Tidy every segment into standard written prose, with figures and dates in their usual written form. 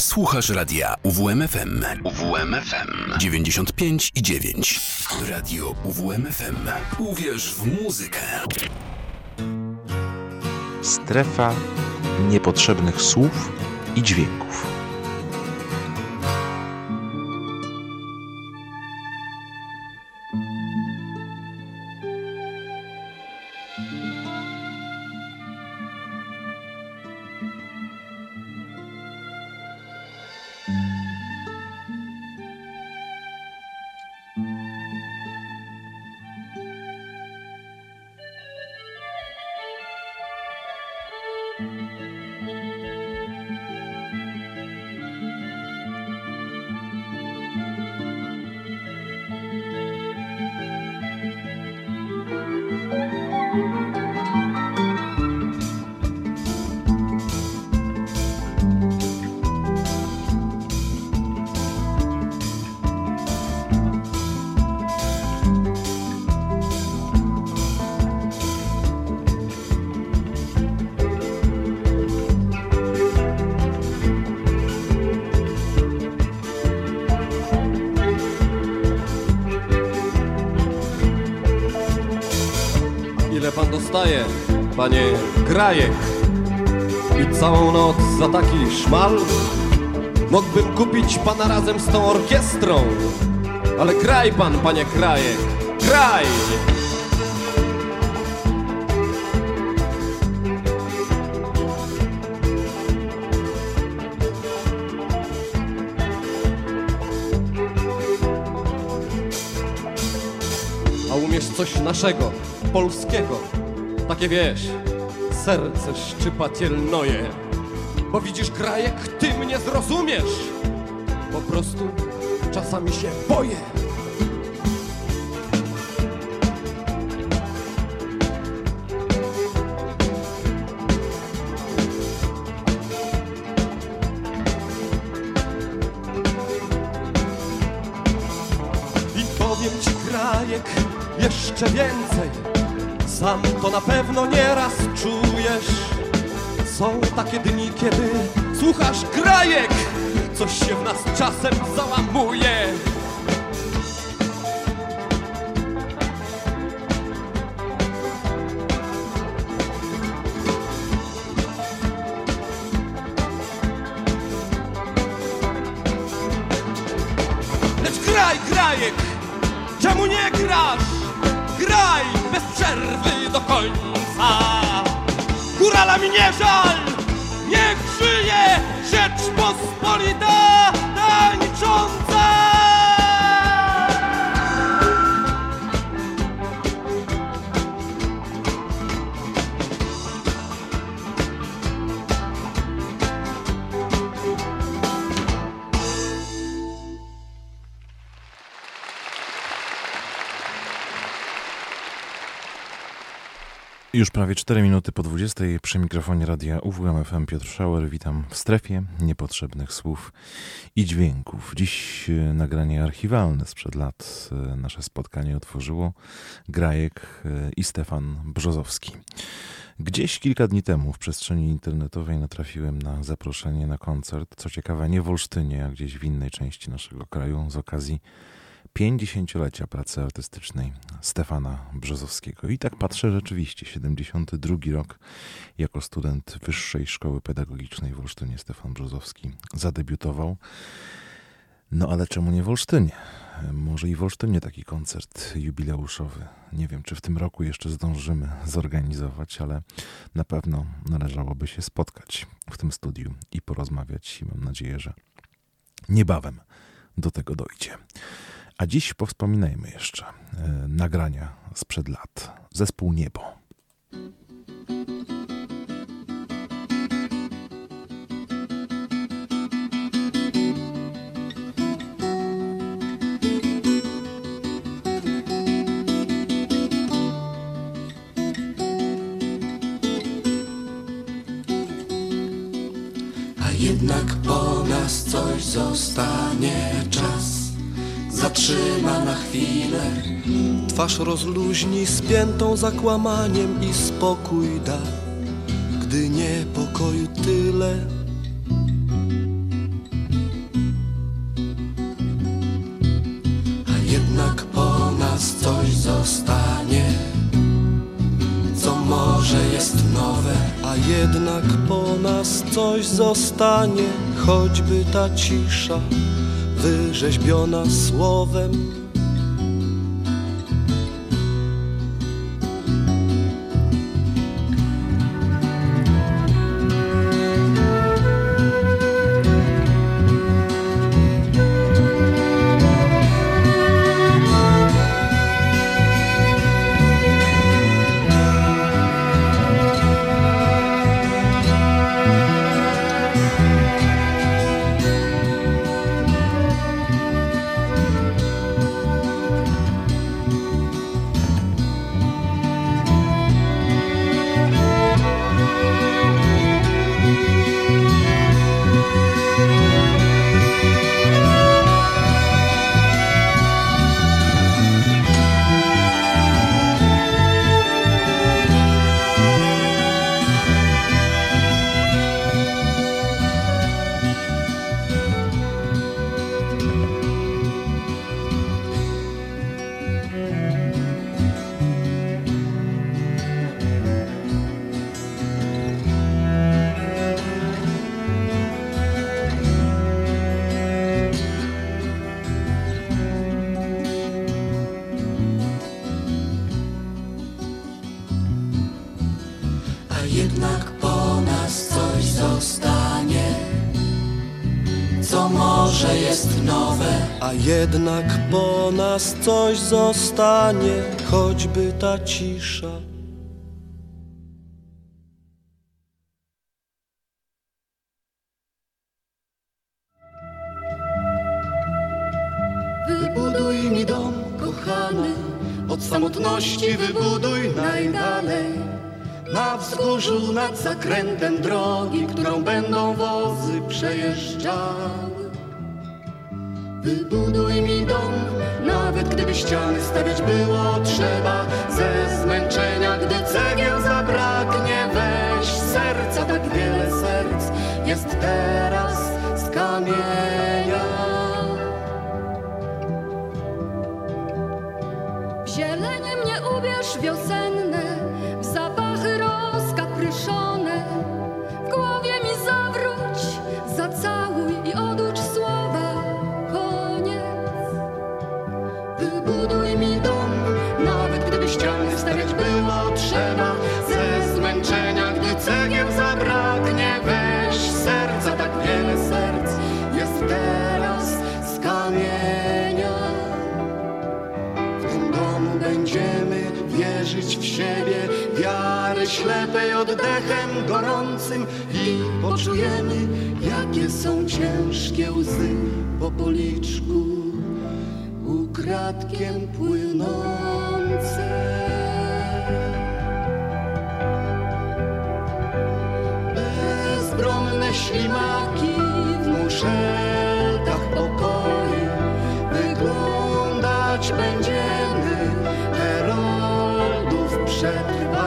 Słuchasz radia UWMFM. UWMFM 95,9. Radio UWMFM. Uwierz w muzykę. Strefa niepotrzebnych słów i dźwięków. Panie Grajek, i całą noc za taki szmal mógłbym kupić pana razem z tą orkiestrą, ale graj pan, panie Grajek, graj! A umiesz coś naszego, polskiego? Takie wiesz, serce szczypatielnoje, bo widzisz, Grajek, ty mnie zrozumiesz. Po prostu czasami się boję. I powiem ci, Grajek, jeszcze więcej. Sam to na pewno nieraz czujesz. Są takie dni, kiedy słuchasz, Grajek, coś się w nas czasem załamuje. Lecz graj, Grajek, czemu nie grasz? Graj bez przerwy do końca. Górala mi nie żal, niech żyje Rzeczpospolita tańcząca. Już prawie 4 minuty po 20 przy mikrofonie radia UWMFM Piotr Szauer. Witam w strefie niepotrzebnych słów i dźwięków. Dziś nagranie archiwalne sprzed lat. Nasze spotkanie otworzyło Grajek i Stefan Brzozowski. Gdzieś kilka dni temu w przestrzeni internetowej natrafiłem na zaproszenie na koncert. Co ciekawe, nie w Olsztynie, a gdzieś w innej części naszego kraju z okazji 50-lecia pracy artystycznej Stefana Brzozowskiego. I tak patrzę, rzeczywiście, 72 rok, jako student Wyższej Szkoły Pedagogicznej w Olsztynie Stefan Brzozowski zadebiutował. No ale czemu nie w Olsztynie? Może i w Olsztynie taki koncert jubileuszowy. Nie wiem, czy w tym roku jeszcze zdążymy zorganizować, ale na pewno należałoby się spotkać w tym studiu i porozmawiać. I mam nadzieję, że niebawem do tego dojdzie. A dziś powspominajmy jeszcze nagrania sprzed lat. Zespół Niebo. A jednak po nas coś zostanie, czas zatrzyma na chwilę. Twarz rozluźni spiętą zakłamaniem i spokój da, gdy niepokoju tyle. jak po nas coś zostanie, choćby ta cisza wyrzeźbiona słowem. Jednak po nas coś zostanie, choćby ta cisza. Wybuduj mi dom, kochany, od samotności wybuduj najdalej. Na wzgórzu nad zakrętem drogi, którą będą wozy przejeżdżały. Wybuduj mi dom, nawet gdyby ściany stawiać było trzeba. Ze zmęczenia, gdy cegieł zabraknie, weź serca, tak wiele serc jest teraz z kamienia. W zielenie mnie ubierz wiosenne, w zapachy rozkapryszone. W głowie mi zawróć, zacałuj i oducz słowa. Wybuduj mi dom, nawet gdyby ściany stawiać było trzeba. Ze zmęczenia, gdy cegieł zabraknie, weź serca, tak wiele serc jest teraz z kamienia. W tym domu będziemy wierzyć w siebie, wiary ślepej oddechem gorącym. I poczujemy, jakie są ciężkie łzy po policzku ukradkiem płynące. Bezbronne ślimaki w muszelkach pokoi wyglądać będziemy heroldów przetrwania.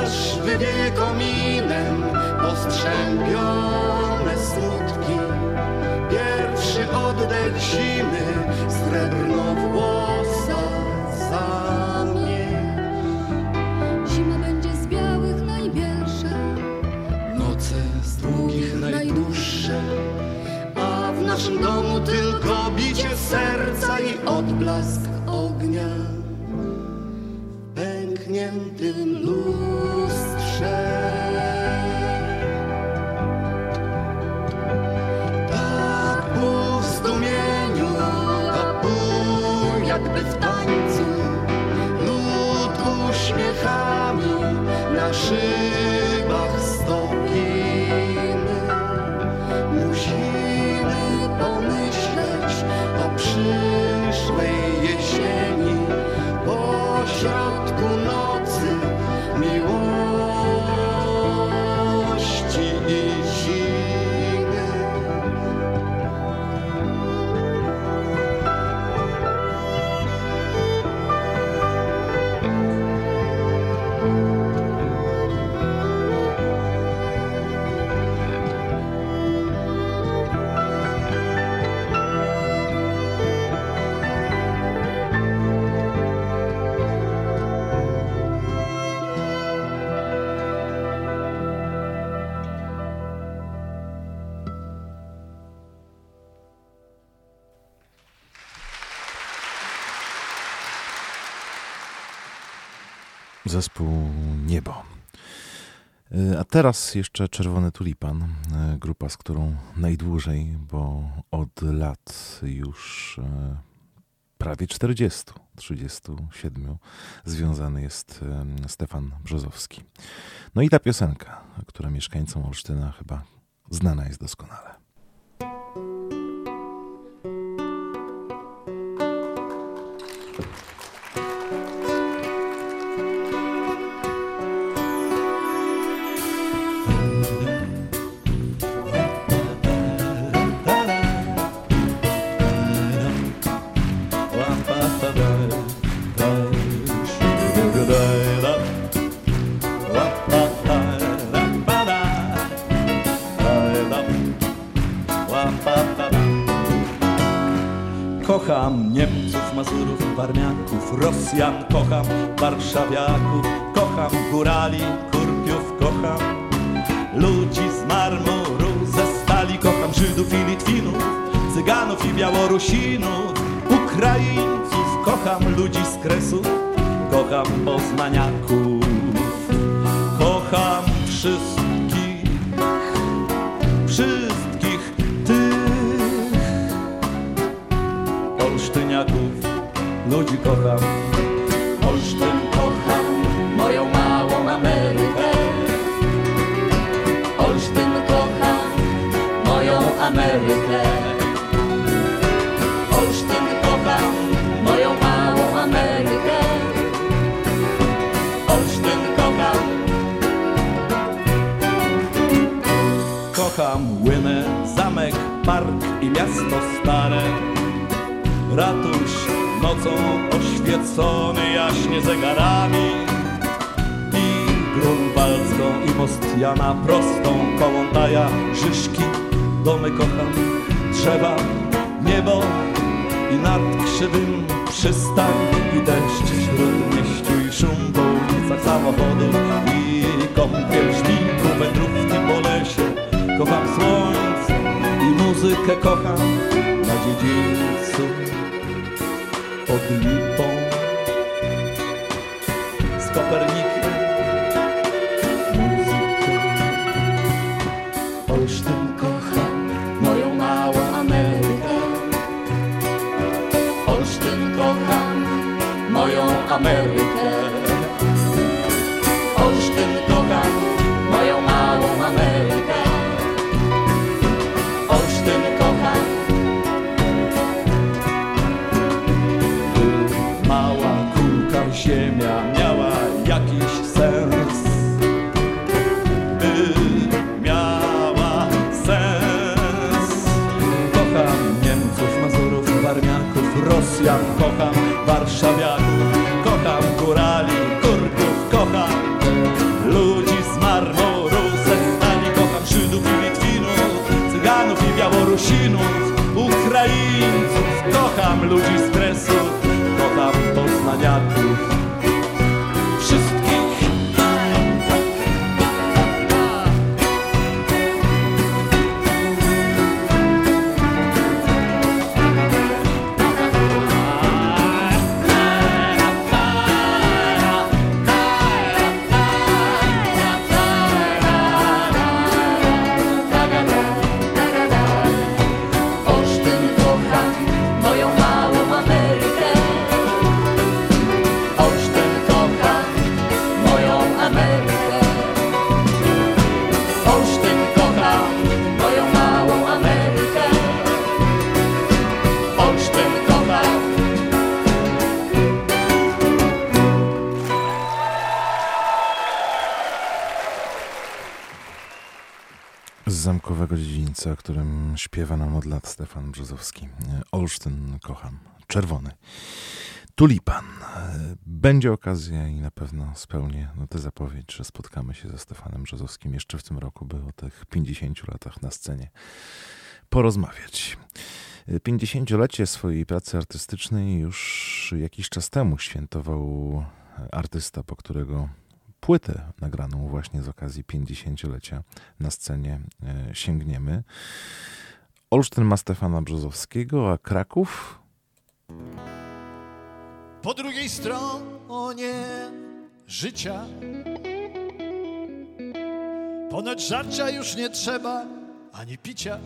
Aż wywieje kominem postrzępione smutki oddech zimy, srebrnowłosa za mnie. Zima będzie z białych najbielsza, noce z długich najdłuższe, a w naszym domu tylko bicie serca i odblask ognia w pękniętym lustrze. Jakby w tańcu lud uśmiechami na szybach stopimy. Musimy pomyśleć o przyszłej jesieni, pośrodku nocy. Zespół Niebo. A teraz jeszcze Czerwony Tulipan, grupa, z którą najdłużej, bo od lat już prawie 40, 37 związany jest Stefan Brzozowski. No i ta piosenka, która mieszkańcom Olsztyna chyba znana jest doskonale. Kocham Niemców, Mazurów, Warmiaków, Rosjan, kocham warszawiaków, kocham górali, kurpiów, kocham ludzi z marmuru, ze stali, kocham Żydów i Litwinów, Cyganów i Białorusinów, Ukraińców, kocham ludzi z Kresów, kocham poznaniaków, kocham wszystkich tych olsztyniaków, ludzi kocham, Olsztyn kocham, moją małą Amerykę, Olsztyn kocham, moją Amerykę, Olsztyn kocham, moją małą Amerykę, Olsztyn kocham. Kocham Łynę, zamek, park i miasto stare, ratusz nocą oświecony jaśnie zegarami i Grunwaldzką i Most Jana Prostą, Kołątaja, Rzyszki, domy kocham, Drzewa, niebo i nad krzywym przystań i deszcz w śródmieściu i szum po ulicach samochodów i kąpiel szpilku, wędrówki po lesie. Kocham słońce i muzykę kocham na dziedzińcu pod lipą z Kopernikiem muzykę. Olsztyn kocham, moją małą Amerykę, Olsztyn kocham, moją Amerykę, Olsztyn kocham, moją małą Amerykę, ziemia miała jakiś sens, miała sens. Kocham Niemców, Mazurów, Warmiaków, Rosjan, kocham warszawiaków, kocham górali, kurków, kocham ludzi z marmuru, ze stali, kocham Żydów i Litwinów, Cyganów i Białorusinów, Ukraińców, kocham ludzi z Kresów, kocham poznaniaków. O którym śpiewa nam od lat Stefan Brzozowski. Olsztyn kocham, Czerwony Tulipan. Będzie okazja i na pewno spełnię tę zapowiedź, że spotkamy się ze Stefanem Brzozowskim jeszcze w tym roku, by o tych 50 latach na scenie porozmawiać. 50-lecie swojej pracy artystycznej już jakiś czas temu świętował artysta, po którego płytę nagraną właśnie z okazji 50-lecia na scenie sięgniemy. Olsztyn ma Stefana Brzozowskiego, a Kraków? Po drugiej stronie życia. Ponoć żarcia już nie trzeba, ani picia.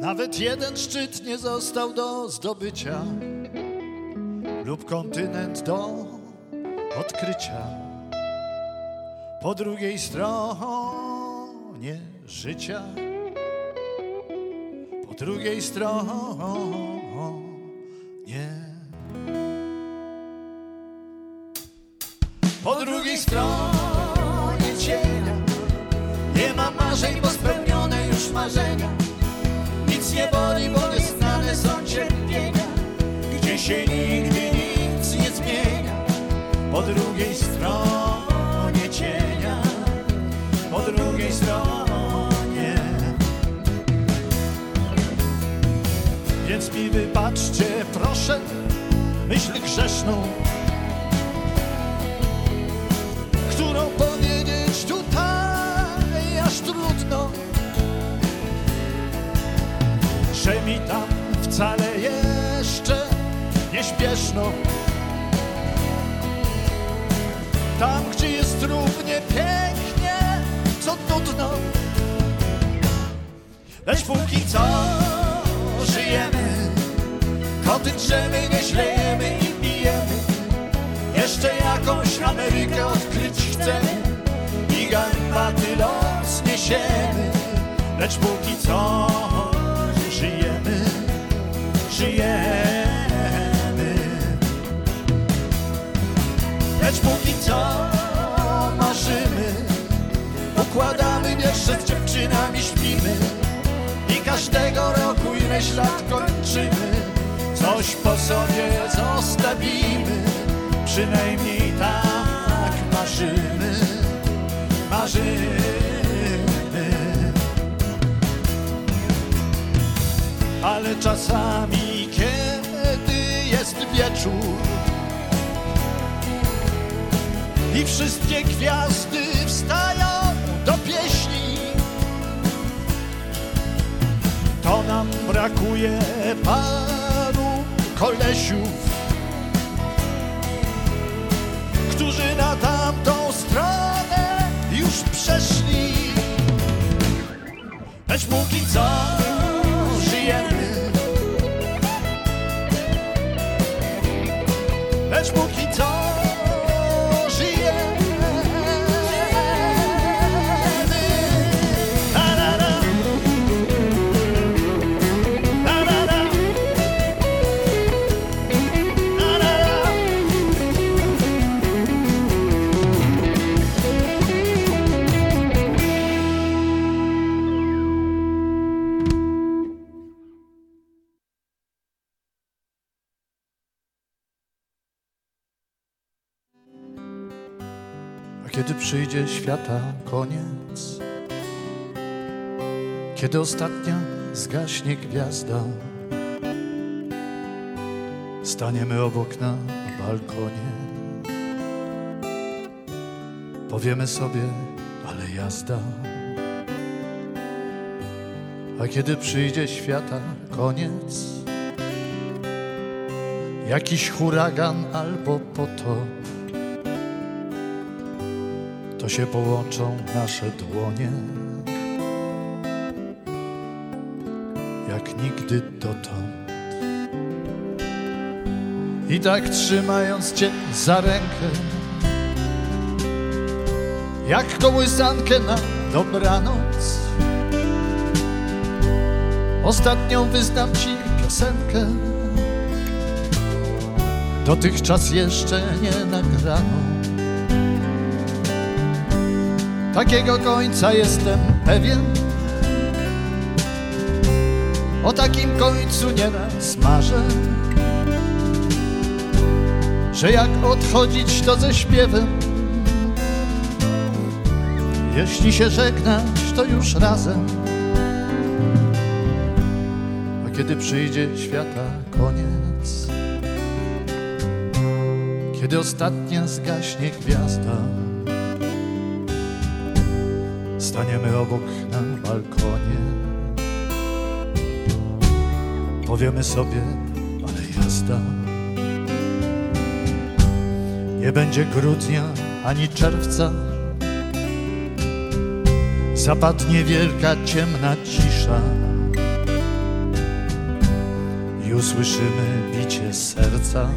Nawet jeden szczyt nie został do zdobycia lub kontynent do odkrycia. Po drugiej stronie życia, po drugiej stronie. Po drugiej stronie cienia nie ma marzeń, bo spełnione już marzenia. Nic nie boli, bo nieznane są cierpienia, gdzie się nigdy nic nie zmienia. Po drugiej stronie cienia, po drugiej stronie. Więc mi wybaczcie, proszę, myśl grzeszną, którą powiedzieć tutaj aż trudno, że mi tam wcale jeszcze nie śpieszno. Tam, gdzie jest równie pięknie, co nudno. Lecz póki co żyjemy, koty drzemy, nie ślejemy i pijemy. Jeszcze jakąś Amerykę odkryć chcemy i garbaty los niesiemy. Lecz póki co żyjemy, żyjemy. Lecz póki co marzymy, układamy wiersze z dziewczynami, śpimy i każdego roku ileś lat kończymy. Coś po sobie zostawimy, przynajmniej tak marzymy, marzymy. Ale czasami, kiedy jest wieczór i wszystkie gwiazdy wstają do pieśni, to nam brakuje paru kolesiów, którzy na tamtą stronę już przeszli. Lecz póki co żyjemy, lecz póki co żyjemy. Kiedy przyjdzie świata koniec, kiedy ostatnia zgaśnie gwiazda, staniemy obok na balkonie, powiemy sobie, ale jazda. A kiedy przyjdzie świata koniec, jakiś huragan albo potop, to się połączą nasze dłonie jak nigdy dotąd. I tak trzymając cię za rękę, jak kołysankę na dobranoc, ostatnią wyznam ci piosenkę, dotychczas jeszcze nie nagraną. Takiego końca jestem pewien, o takim końcu nieraz marzę, że jak odchodzić, to ze śpiewem. Jeśli się żegnać, to już razem. A kiedy przyjdzie świata koniec, kiedy ostatnia zgaśnie gwiazda, staniemy obok na balkonie, powiemy sobie, ale jazda. nie będzie grudnia ani czerwca. Zapadnie wielka ciemna cisza i usłyszymy bicie serca,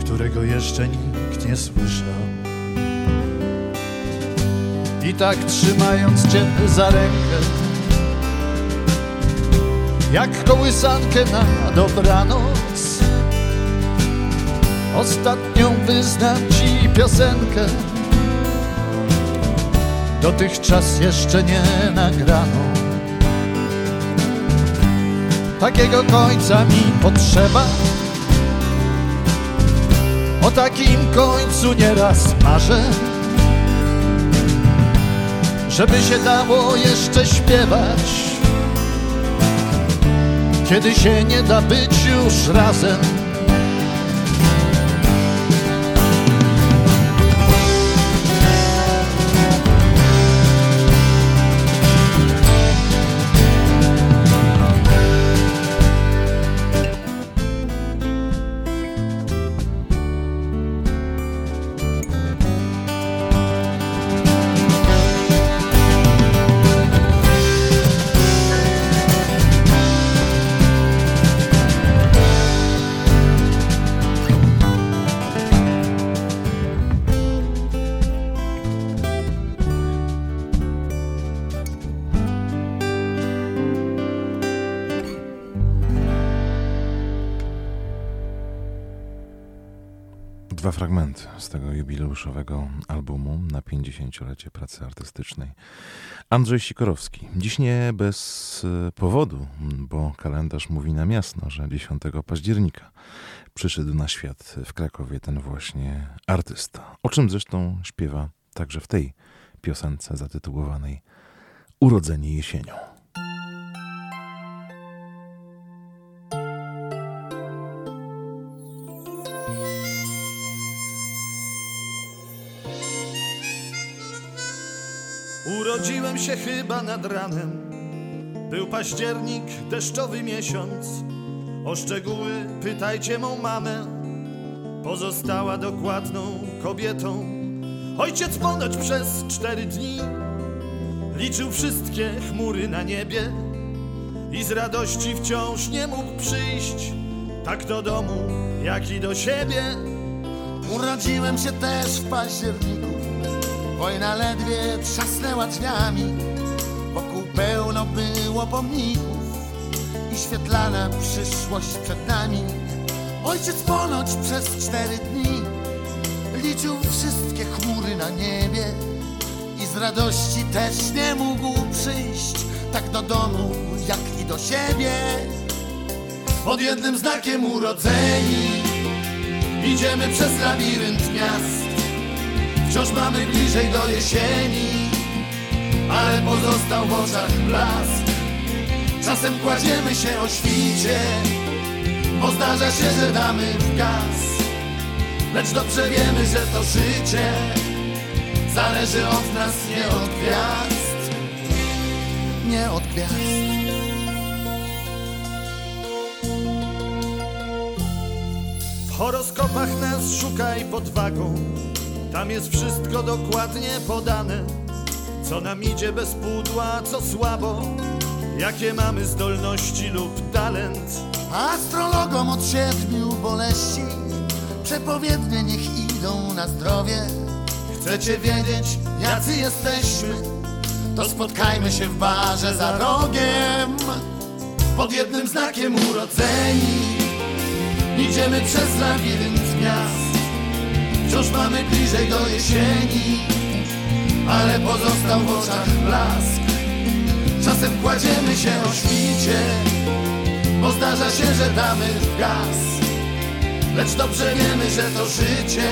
którego jeszcze nikt nie słyszał. I tak trzymając Cię za rękę, jak kołysankę na dobranoc, ostatnią wyznam Ci piosenkę, dotychczas jeszcze nie nagrano. Takiego końca mi potrzeba, o takim końcu nieraz marzę, żeby się dało jeszcze śpiewać, kiedy się nie da być już razem. Dwa fragmenty z tego jubileuszowego albumu na 50-lecie pracy artystycznej. Andrzej Sikorowski. Dziś nie bez powodu, bo kalendarz mówi nam jasno, że 10 października przyszedł na świat w Krakowie ten właśnie artysta. O czym zresztą śpiewa także w tej piosence zatytułowanej Urodzenie jesienią. Urodziłem się chyba nad ranem, był październik, deszczowy miesiąc. O szczegóły pytajcie mą mamę, pozostała dokładną kobietą. Ojciec ponoć przez 4 dni liczył wszystkie chmury na niebie i z radości wciąż nie mógł przyjść tak do domu, jak i do siebie. Urodziłem się też w październiku, wojna ledwie trzasnęła drzwiami, wokół pełno było pomników i świetlana przyszłość przed nami. Ojciec ponoć przez 4 dni liczył wszystkie chmury na niebie i z radości też nie mógł przyjść tak do domu, jak i do siebie. Pod jednym znakiem urodzeni idziemy przez labirynt miast. Wciąż mamy bliżej do jesieni, ale pozostał w oczach blask. Czasem kładziemy się o świcie, bo zdarza się, że damy w gaz. Lecz dobrze wiemy, że to życie zależy od nas, nie od gwiazd. Nie od gwiazd. W horoskopach nas szukaj pod wagą, tam jest wszystko dokładnie podane, co nam idzie bez pudła, co słabo, jakie mamy zdolności lub talent. Astrologom od 7 boleści przepowiednie niech idą na zdrowie. Chcecie wiedzieć, jacy jesteśmy, to spotkajmy się w barze za rogiem. Pod jednym znakiem urodzeni idziemy przez labirynt miast. Wciąż mamy bliżej do jesieni, ale pozostał w oczach blask. Czasem kładziemy się o świcie, bo zdarza się, że damy w gaz. Lecz dobrze wiemy, że to życie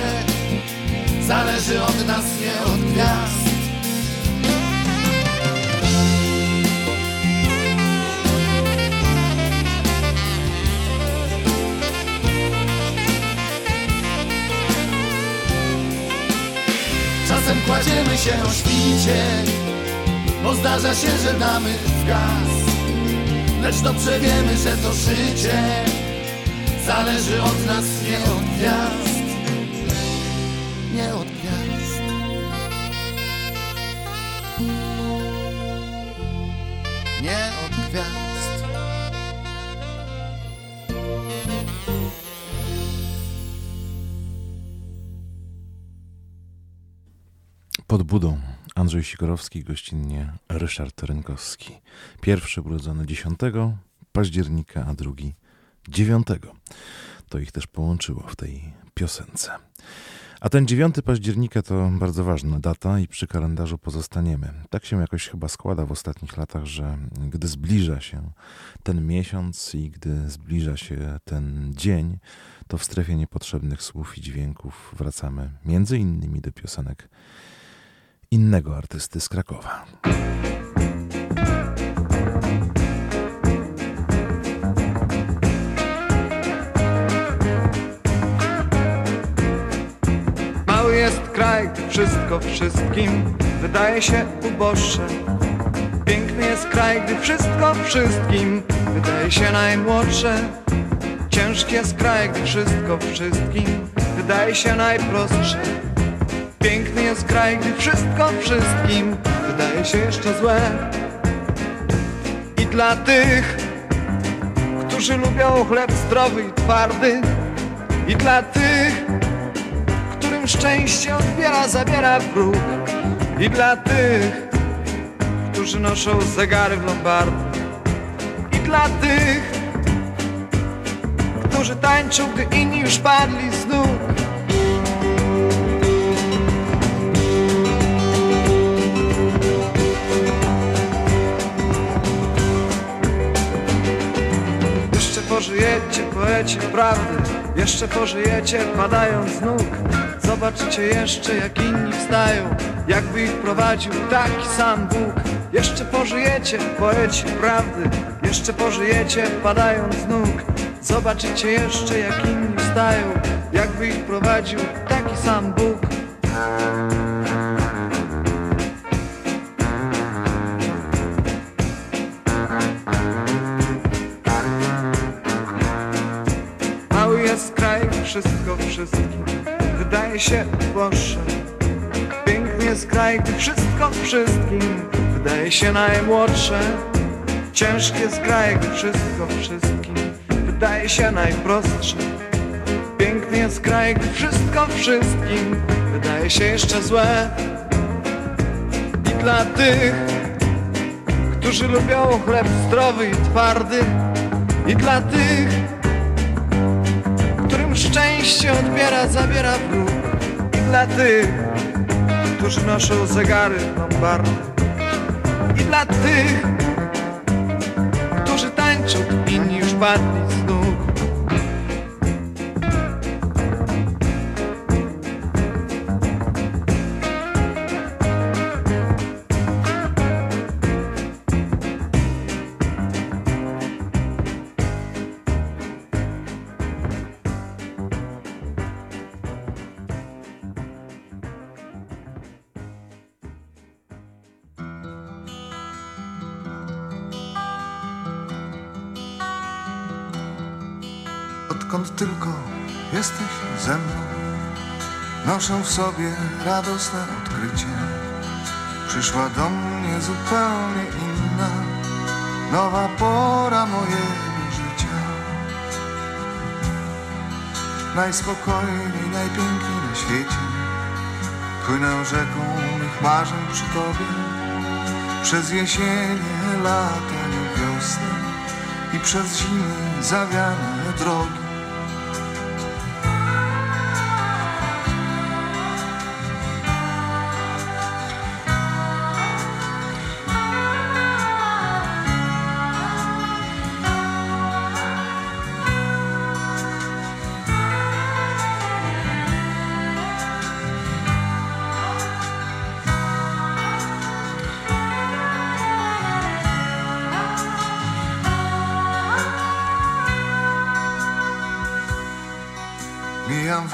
zależy od nas, nie od gwiazd. Czasem kładziemy się o świcie, bo zdarza się, że damy w gaz. Lecz dobrze wiemy, że to życie Zależy od nas, nie od gwiazd. Nie od gwiazd. Nie od gwiazd. Pod budą Andrzej Sikorowski, gościnnie Ryszard Rynkowski. Pierwszy urodzony 10 października, a drugi 9. To ich też połączyło w tej piosence. A ten 9 października to bardzo ważna data i przy kalendarzu pozostaniemy. Tak się jakoś chyba składa w ostatnich latach, że gdy zbliża się ten miesiąc i gdy zbliża się ten dzień, to w strefie niepotrzebnych słów i dźwięków wracamy między innymi do piosenek innego artysty z Krakowa. Mały jest kraj, gdy wszystko wszystkim wydaje się uboższe. Piękny jest kraj, gdy wszystko wszystkim wydaje się najmłodsze. Ciężki jest kraj, gdy wszystko wszystkim wydaje się najprostsze. Piękny jest kraj, gdy wszystko wszystkim wydaje się jeszcze złe. I dla tych, którzy lubią chleb zdrowy i twardy. I dla tych, którym szczęście odbiera, zabiera wróg. I dla tych, którzy noszą zegary w lombardy. I dla tych, którzy tańczą, gdy inni już padli z nóg. Pożyjecie, poeci prawdy, jeszcze pożyjecie, padając z nóg. Zobaczycie jeszcze, jak inni wstają, jakby ich prowadził taki sam Bóg. Jeszcze pożyjecie, poeci prawdy, jeszcze pożyjecie, padając z nóg. Zobaczycie jeszcze, jak inni wstają, jakby ich prowadził taki sam Bóg. Wszystko wszystkim wydaje się uboższe. Piękny jest kraj, gdy wszystko wszystkim wydaje się najmłodsze. Ciężki jest kraj, gdy wszystko wszystkim wydaje się najprostsze. Piękny jest kraj, gdy wszystko wszystkim wydaje się jeszcze złe. I dla tych, którzy lubią chleb zdrowy i twardy. I dla tych, szczęście odbiera, zabiera wróg. I dla tych, którzy noszą zegary lombardy. I dla tych, którzy tańczą, inni już padli z nóg. Skąd tylko jesteś ze mną, noszę w sobie radosne odkrycie. Przyszła do mnie zupełnie inna, nowa pora mojego życia. Najspokojniej, najpiękniej na świecie, płynę rzeką mych marzeń przy tobie. Przez jesienie, lata i wiosnę i przez zimy zawiane drogi.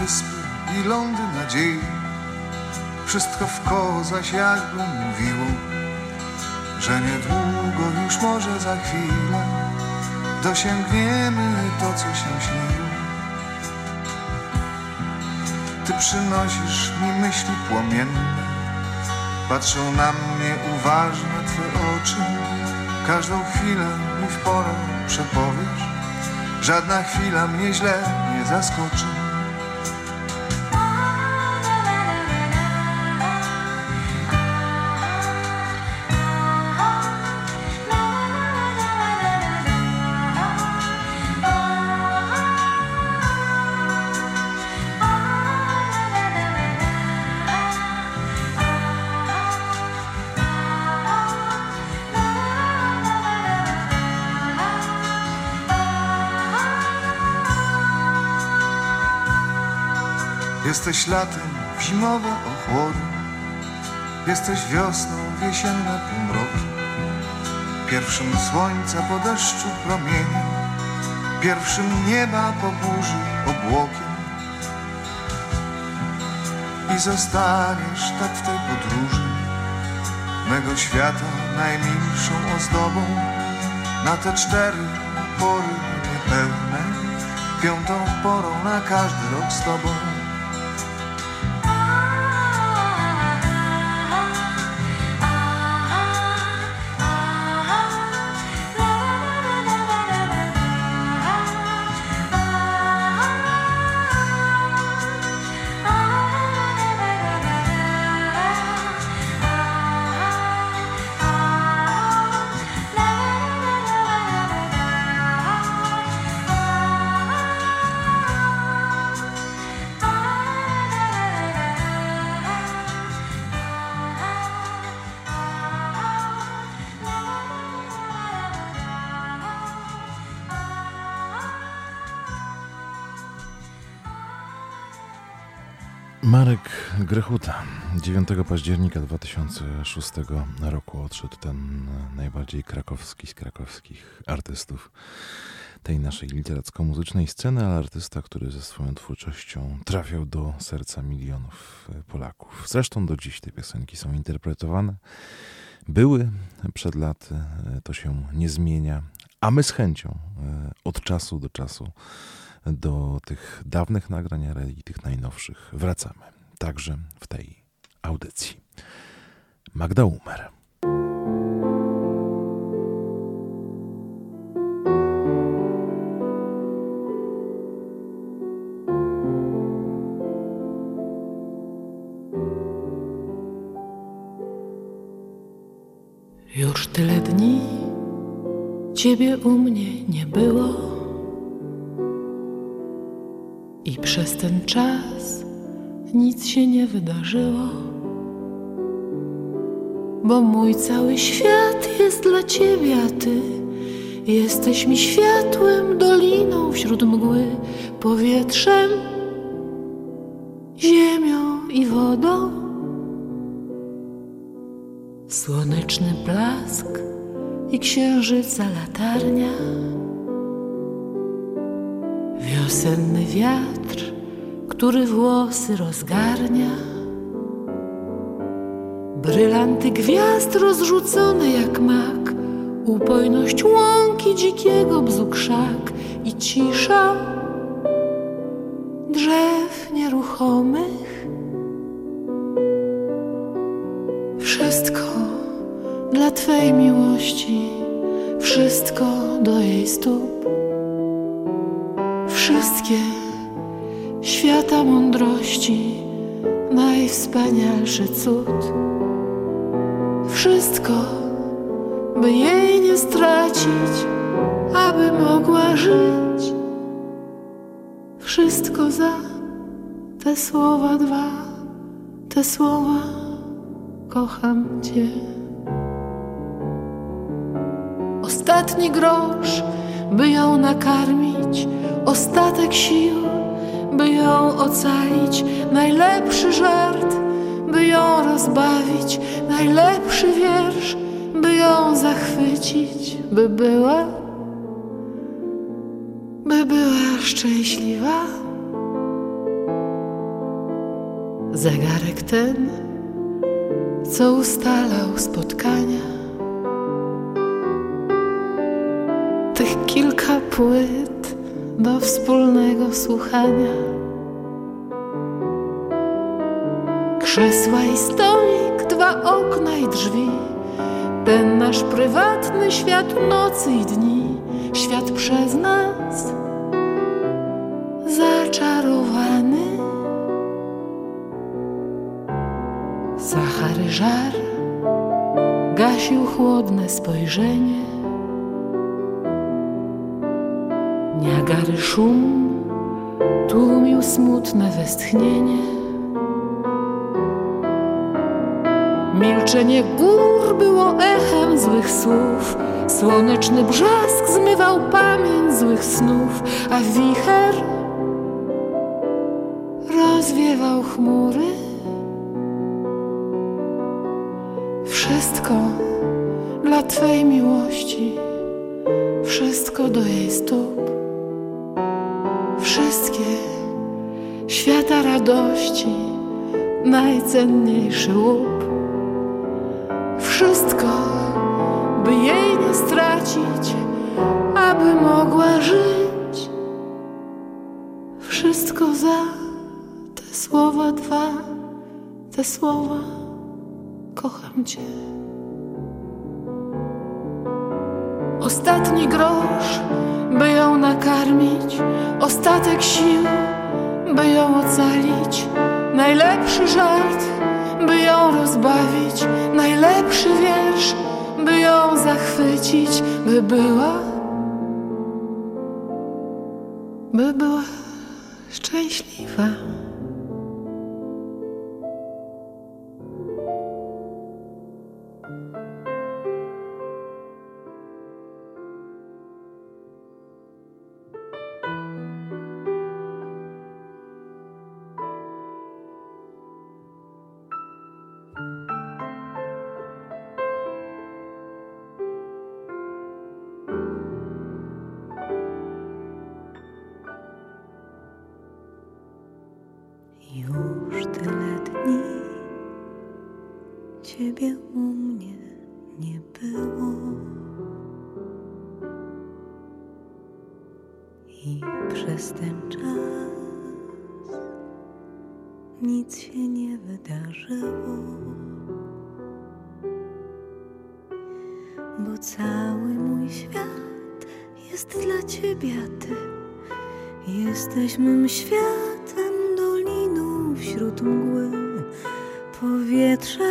Wyspy i lądy nadziei, wszystko wkoło zaś jakby mówiło, że niedługo, już może za chwilę dosięgniemy to, co się śniło. Ty przynosisz mi myśli płomienne. Patrzą na mnie uważnie Twe oczy. Każdą chwilę mi w porę przepowiesz. Żadna chwila mnie źle nie zaskoczy. Jesteś latem w zimowe ochłody, jesteś wiosną w jesienne półmroki, pierwszym słońca po deszczu promieniu, pierwszym nieba po burzy obłokiem. I zostaniesz tak w tej podróży mego świata najmilszą ozdobą, na te cztery pory niepewne, piątą porą na każdy rok z Tobą. Marek Grechuta 9 października 2006 roku odszedł, ten najbardziej krakowski z krakowskich artystów tej naszej literacko-muzycznej sceny, ale artysta, który ze swoją twórczością trafiał do serca milionów Polaków. Zresztą do dziś te piosenki są interpretowane. Były przed laty, to się nie zmienia, a my z chęcią od czasu do czasu do tych dawnych nagrań, ale i tych najnowszych wracamy. Także w tej audycji. Magda Umer. Już tyle dni Ciebie u mnie nie było. I przez ten czas nic się nie wydarzyło, bo mój cały świat jest dla Ciebie, a Ty jesteś mi światłem, doliną wśród mgły, powietrzem, ziemią i wodą. Słoneczny blask i księżyca latarnia, wiosenny wiatr, który włosy rozgarnia, brylanty gwiazd rozrzucone jak mak, upojność łąki dzikiego bzu krzak i cisza drzew nieruchomych. Wszystko dla Twej miłości, wszystko do jej stóp. Wszystkie świata mądrości, najwspanialszy cud. Wszystko, by jej nie stracić, aby mogła żyć. Wszystko za te słowa dwa, te słowa kocham Cię. Ostatni grosz, by ją nakarmić, ostatek sił, by ją ocalić, najlepszy żart, by ją rozbawić, najlepszy wiersz, by ją zachwycić, by była szczęśliwa. Zegarek ten, co ustalał spotkania, tych kilka płyt do wspólnego słuchania, Krzesła i stolik, dwa okna i drzwi. Ten nasz prywatny świat nocy i dni. Świat przez nas zaczarowany. Sachary żar gasił chłodne spojrzenie. Niagary szum tłumił smutne westchnienie. Milczenie gór było echem złych słów. Słoneczny brzask zmywał pamięć złych snów, a wicher rozwiewał chmury. Wszystko dla Twej miłości, wszystko do jej stóp, wszystkie świata radości, najcenniejszy łup. Wszystko, by jej nie stracić, aby mogła żyć. Wszystko za te słowa dwa, te słowa kocham Cię. Ostatni grosz, by ją nakarmić, ostatek sił, by ją ocalić, najlepszy żart, by ją rozbawić, najlepszy wiersz, by ją zachwycić, by była szczęśliwa. Ciebie u mnie nie było i przez ten czas nic się nie wydarzyło, bo cały mój świat jest dla Ciebie, a Ty jesteś mym światem, doliną wśród mgły, powietrze.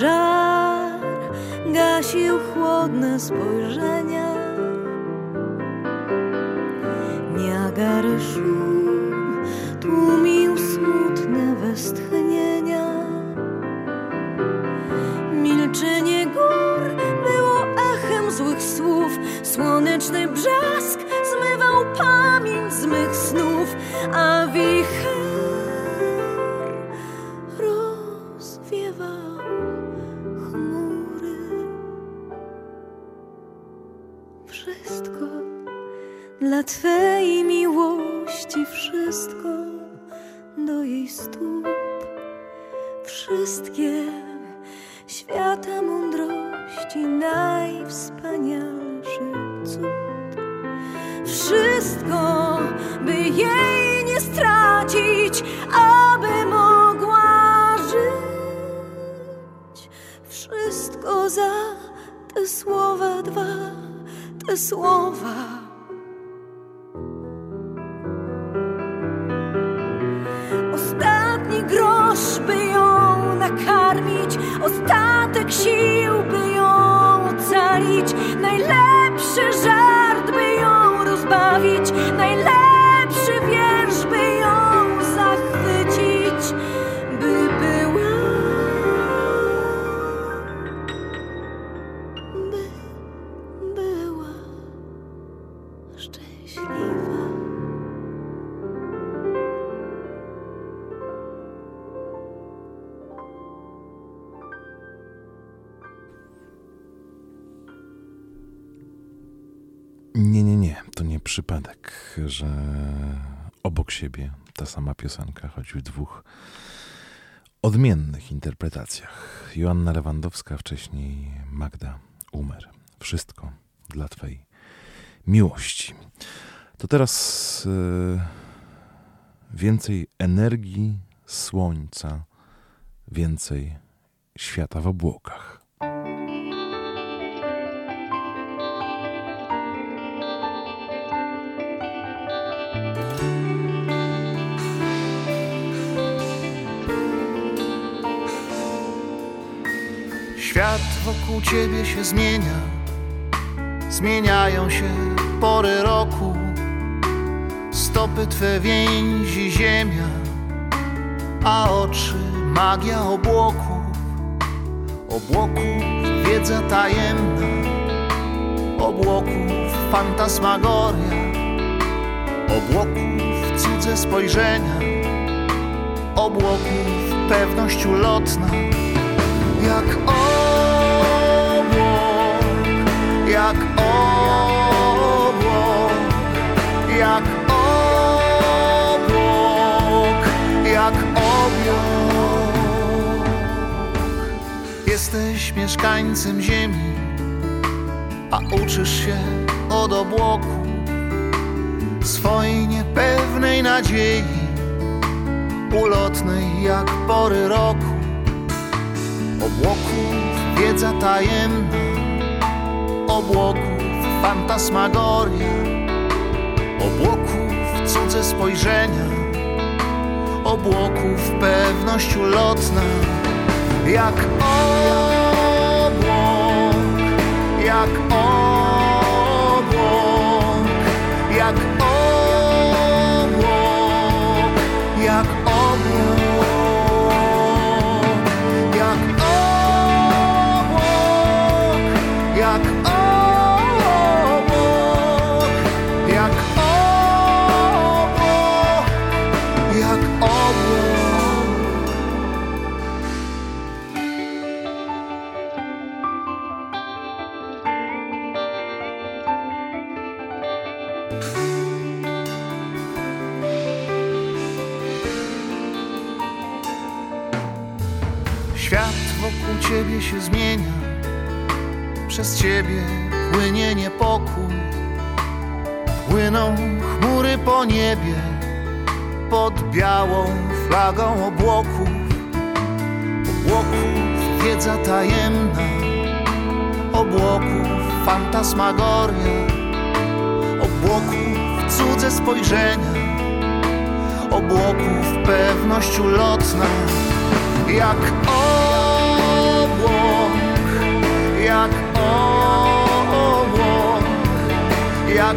Żar gasił chłodne spojrzenia. szary szum tłumił smutne westchnienia. Milczenie gór było echem złych słów, słoneczny brzask zmywał pamięć z mych snów, a wicher rozwiewał chmury. Wszystko dla Twej miłości, wszystko do jej stóp, wszystkie świata mądrości, najwspanialszy cud. Wszystko, by jej nie stracić, aby mogła żyć. Wszystko za te słowa dwa, te słowa. Ostatni grosz, by ją nakarmić, ostatek sił, by ją ocalić, najlepszy żart, by ją rozbawić, najlepszy wiersz, by ją zachwycić, by była, szczęśliwa. Nie, to nie przypadek, że obok siebie ta sama piosenka, choć w dwóch odmiennych interpretacjach. Joanna Lewandowska, wcześniej Magda Umer. Wszystko dla Twej miłości. To teraz więcej energii, słońca, więcej świata w obłokach. Świat wokół ciebie się zmienia, zmieniają się pory roku. Stopy twe więzi ziemia, a oczy magia obłoków. Obłoków wiedza tajemna, obłoków fantasmagoria, obłoków cudze spojrzenia, obłoków pewność ulotna. Jak obłok, jak obłok, jak obłok, jak obłok. Jesteś mieszkańcem ziemi, a uczysz się od obłoku swojej niepewnej nadziei, ulotnej jak pory roku. Obłoków wiedza tajemna, obłoków fantasmagoria, obłoków cudze spojrzenia, obłoków pewność ulotna. Jak obłok, jak obłok, jak obłok, jak obłok. Ciebie się zmienia, przez ciebie płynie niepokój. Płyną chmury po niebie, pod białą flagą obłoków. Obłoków wiedza tajemna, obłoków fantasmagoria, obłoków cudze spojrzenia, obłoków pewność ulotna. Jak jak obłok, jak obłok.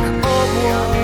jak obłok.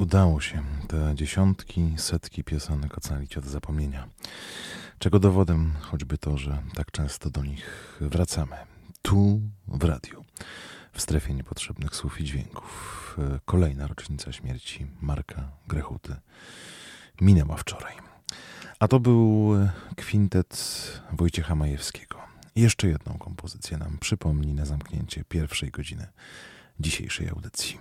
udało się te dziesiątki, setki piosenek ocalić od zapomnienia, czego dowodem choćby to, że tak często do nich wracamy. Tu w radiu, w strefie niepotrzebnych słów i dźwięków. Kolejna rocznica śmierci Marka Grechuty minęła wczoraj. A to był kwintet Wojciecha Majewskiego. Jeszcze jedną kompozycję nam przypomni na zamknięcie pierwszej godziny dzisiejszej audycji.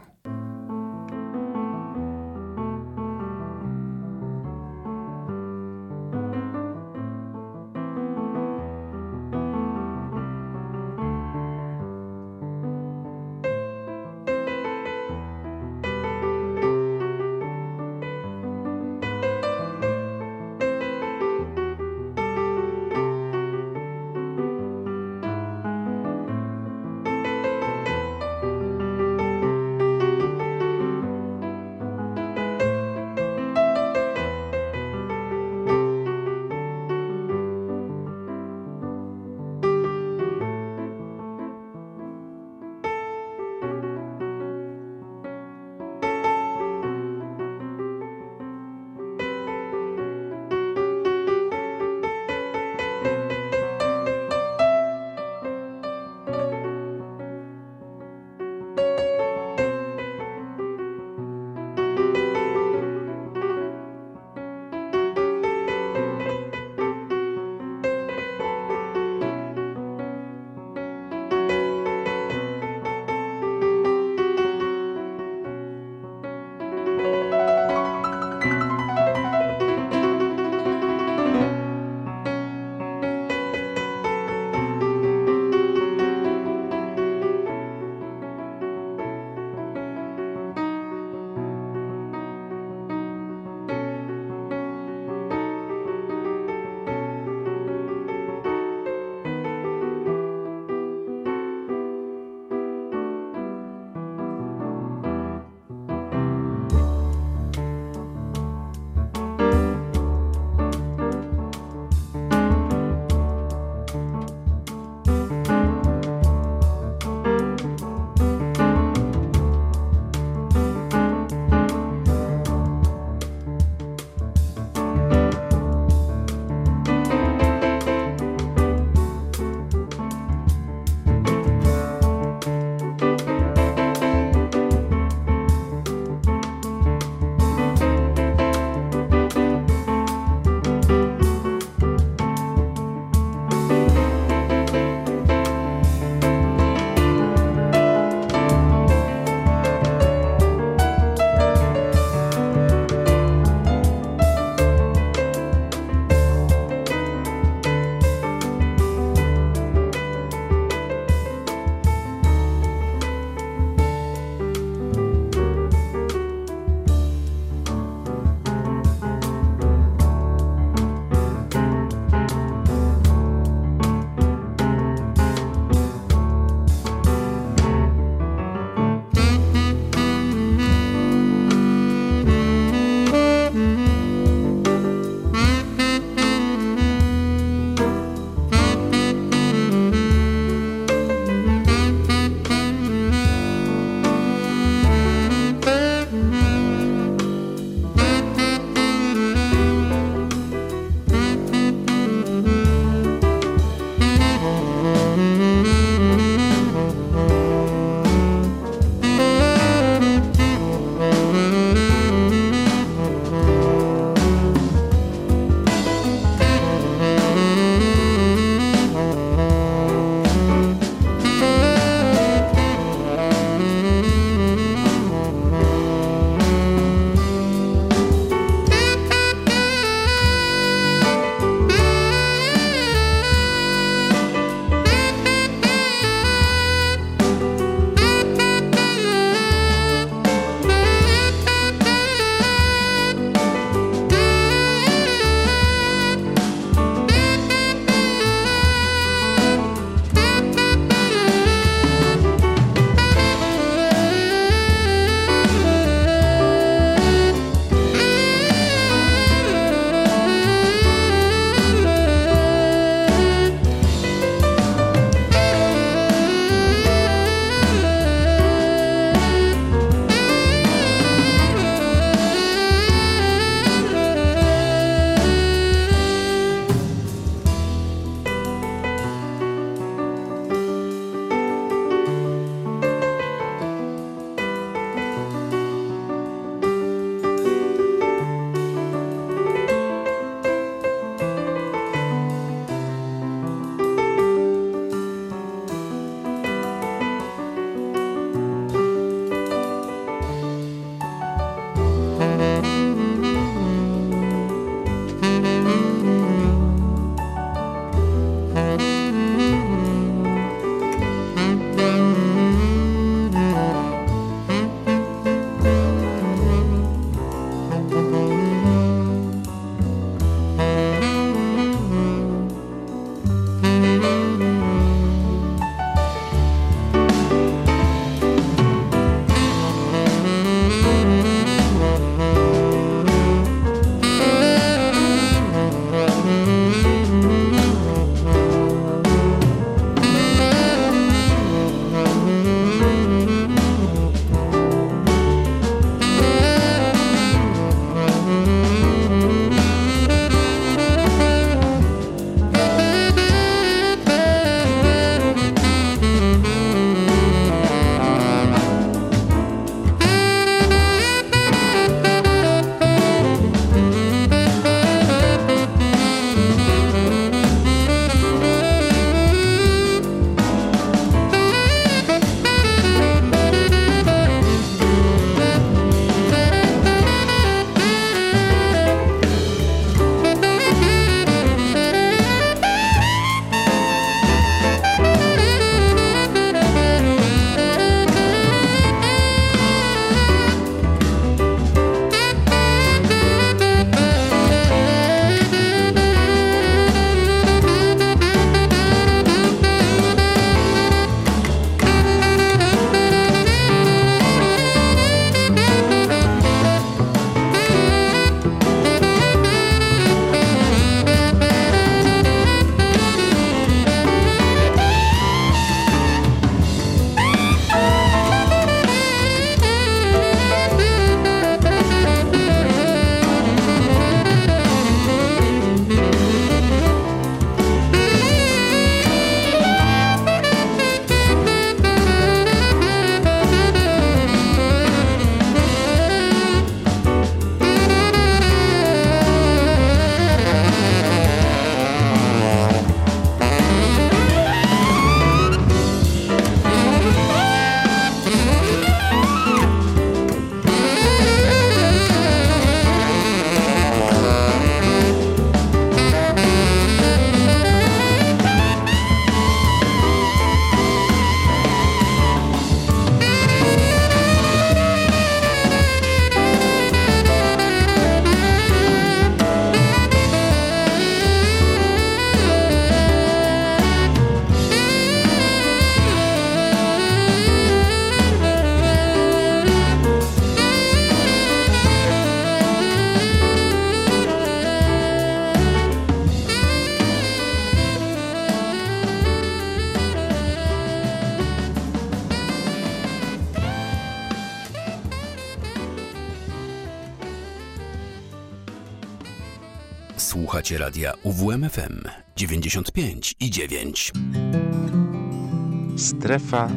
Słuchacie radia UWMFM 95,9. Strefa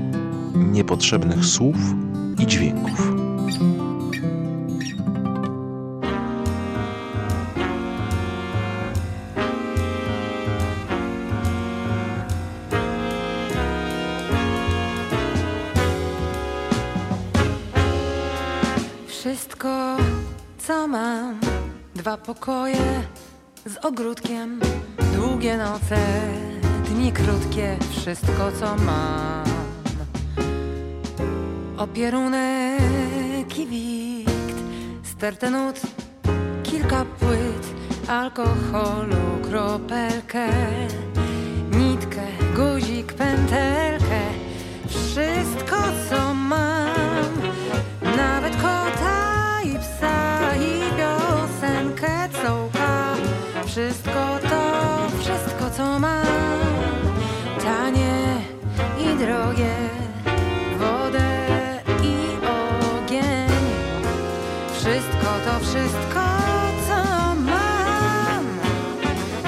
niepotrzebnych słów i dźwięków. Wszystko, co mam, dwa pokoje z ogródkiem, długie noce, dni krótkie, wszystko co mam. Opierunek i wikt, stertę nut, kilka płyt, alkoholu, kropelkę, nitkę, guzik, pętelkę, wszystko co mam, nawet kota i psa i piosenkę cołka, wszystko to, wszystko co mam, tanie i drogie, wodę i ogień, wszystko to, wszystko co mam,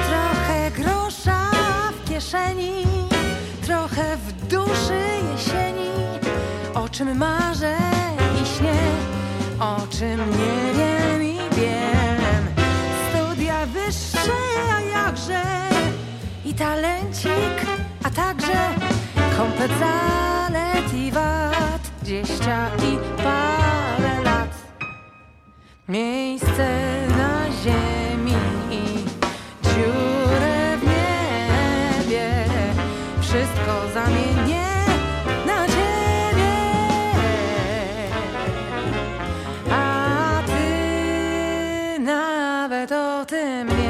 trochę grosza w kieszeni, trochę w duszy jesieni, o czym marzę i śnię, o czym nie wiem i wiem. Studia wyższe, a jakże, i talencik, a także komplet zalet i wad, 20 i parę lat. Miejsce na ziemi i dziurę w niebie, wszystko zamienię na ciebie, a ty nawet o tym nie wiesz.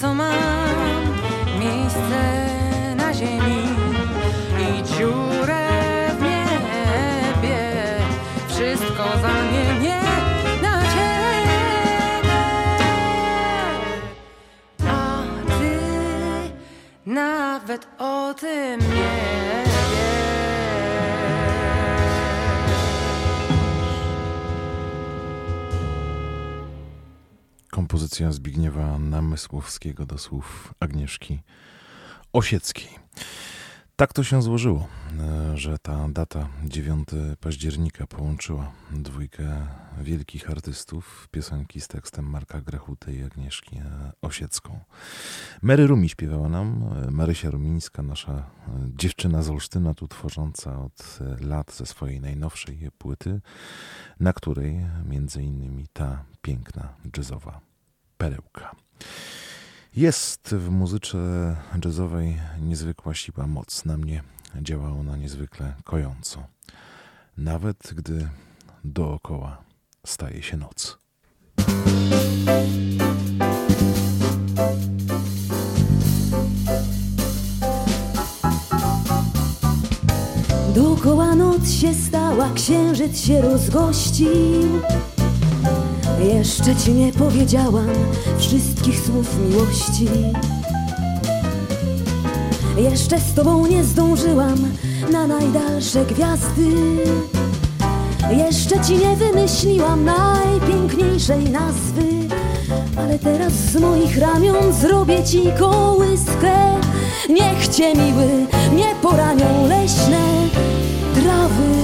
Co mam, miejsce na ziemi i dziurę w niebie, wszystko zamienię na ciebie, a ty nawet o tym nie wiesz. Kompozycja Zbigniewa Namysłowskiego do słów Agnieszki Osieckiej. Tak to się złożyło, że ta data 9 października połączyła dwójkę wielkich artystów, piosenki z tekstem Marka Grechuty i Agnieszki Osiecką. Mary Rumi śpiewała nam, Marysia Rumińska, nasza dziewczyna z Olsztyna, tu tworząca od lat ze swojej najnowszej płyty, na której między innymi ta piękna jazzowa perełka. Jest w muzyce jazzowej niezwykła siła, moc. Na mnie działa ona niezwykle kojąco. Nawet gdy dookoła staje się noc. Dookoła noc się stała, księżyc się rozgościł. Jeszcze ci nie powiedziałam wszystkich słów miłości. Jeszcze z tobą nie zdążyłam na najdalsze gwiazdy. Jeszcze ci nie wymyśliłam najpiękniejszej nazwy. Ale teraz z moich ramion zrobię ci kołyskę. Niech cię miły nie poranią leśne trawy.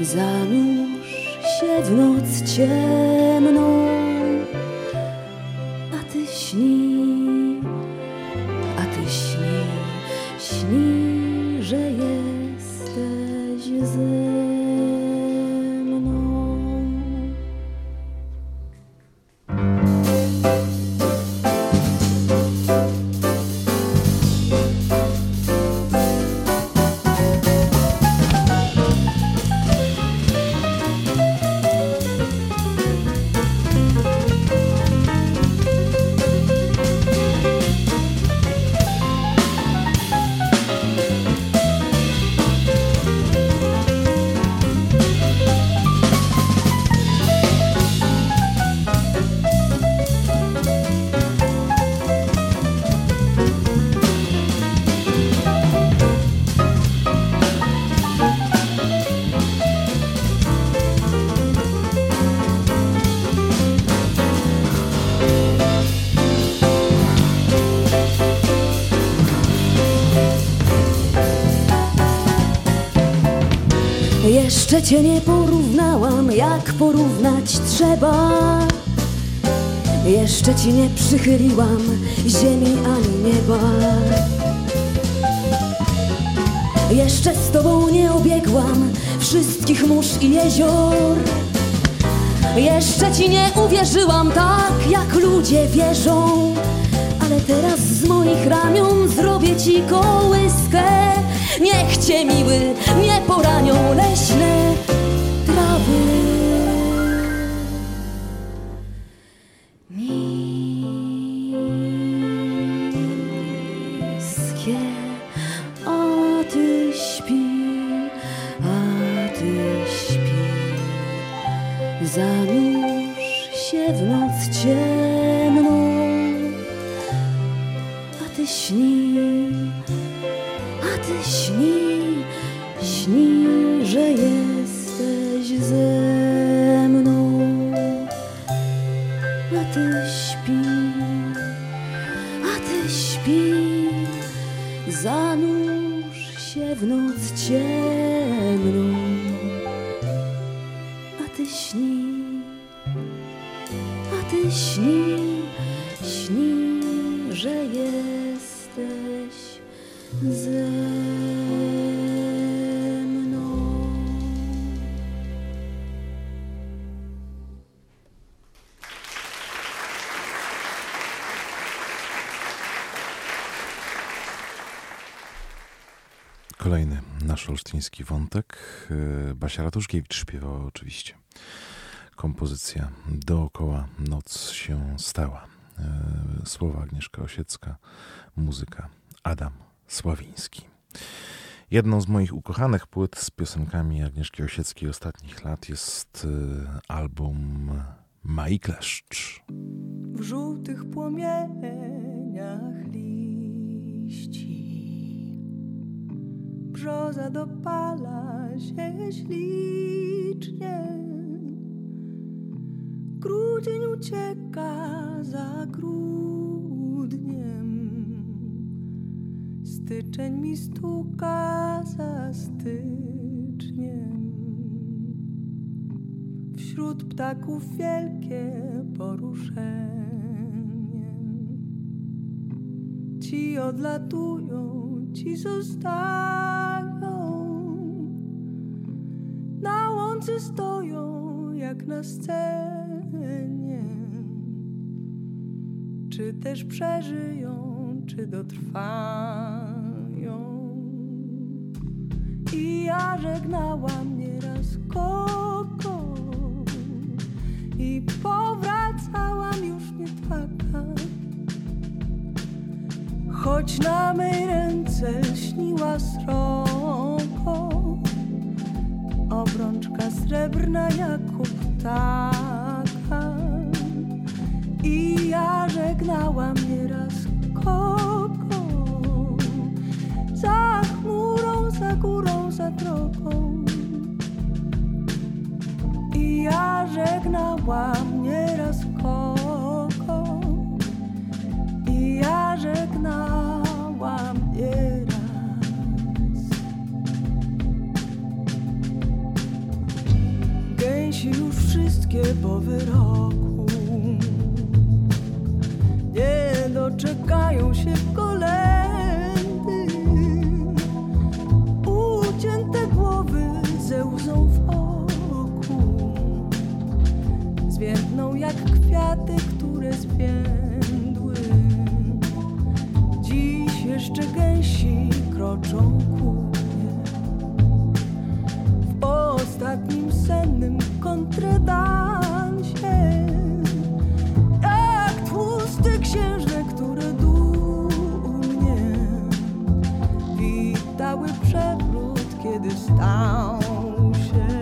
Zanurz się w noc ciemną, a ty śni, śni, że jesteś ze mną. Jeszcze cię nie porównałam, jak porównać trzeba. Jeszcze ci nie przychyliłam ziemi ani nieba. Jeszcze z tobą nie obiegłam wszystkich mórz i jezior. Jeszcze ci nie uwierzyłam tak, jak ludzie wierzą. Ale teraz z moich ramion zrobię ci kołyskę. Niech cię miły nie poranią leśne trawy. Niskie, a ty śpi, zanurz się w noc ciemną, a ty śni. Śni, śni, że jesteś ze mną, a ty śpi, zanurz się w noc ciemną, a ty śni, śni, że jesteś ze mną. Kolejny nasz olsztyński wątek. Basia Ratuszkiewicz śpiewała oczywiście. Kompozycja Dookoła noc się stała. Słowa Agnieszka Osiecka, muzyka Adam Sławiński. Jedną z moich ukochanych płyt z piosenkami Agnieszki Osieckiej ostatnich lat jest album Maji Kleszcz. W żółtych płomieniach liści brzoza dopala się ślicznie. Grudzień ucieka za grudniem, styczeń mi stuka za styczniem. Wśród ptaków wielkie poruszenie, ci odlatują, ci zostają. Na łące stoją jak na scenie, czy też przeżyją, czy dotrwają. I ja żegnałam nieraz kogo i powracałam już nie taka, choć na mej ręce śniła sroko obrączka srebrna jak u ptaka. I ja żegnałam nieraz kogo za chmurą, za górą, za drogą. I ja żegnałam nieraz kogo. I ja żegnałam nieraz. Gęsi już wszystkie po wyroku nie doczekają się kolędy. Ucięte głowy ze łzą w oku zwiędną jak kwiaty, które zwiędły. Dziś jeszcze gęsi kroczą ku mnie w ostatnim sennym kontredansie. Tłusty księżne, które dumnie witały przewrót, kiedy stał się.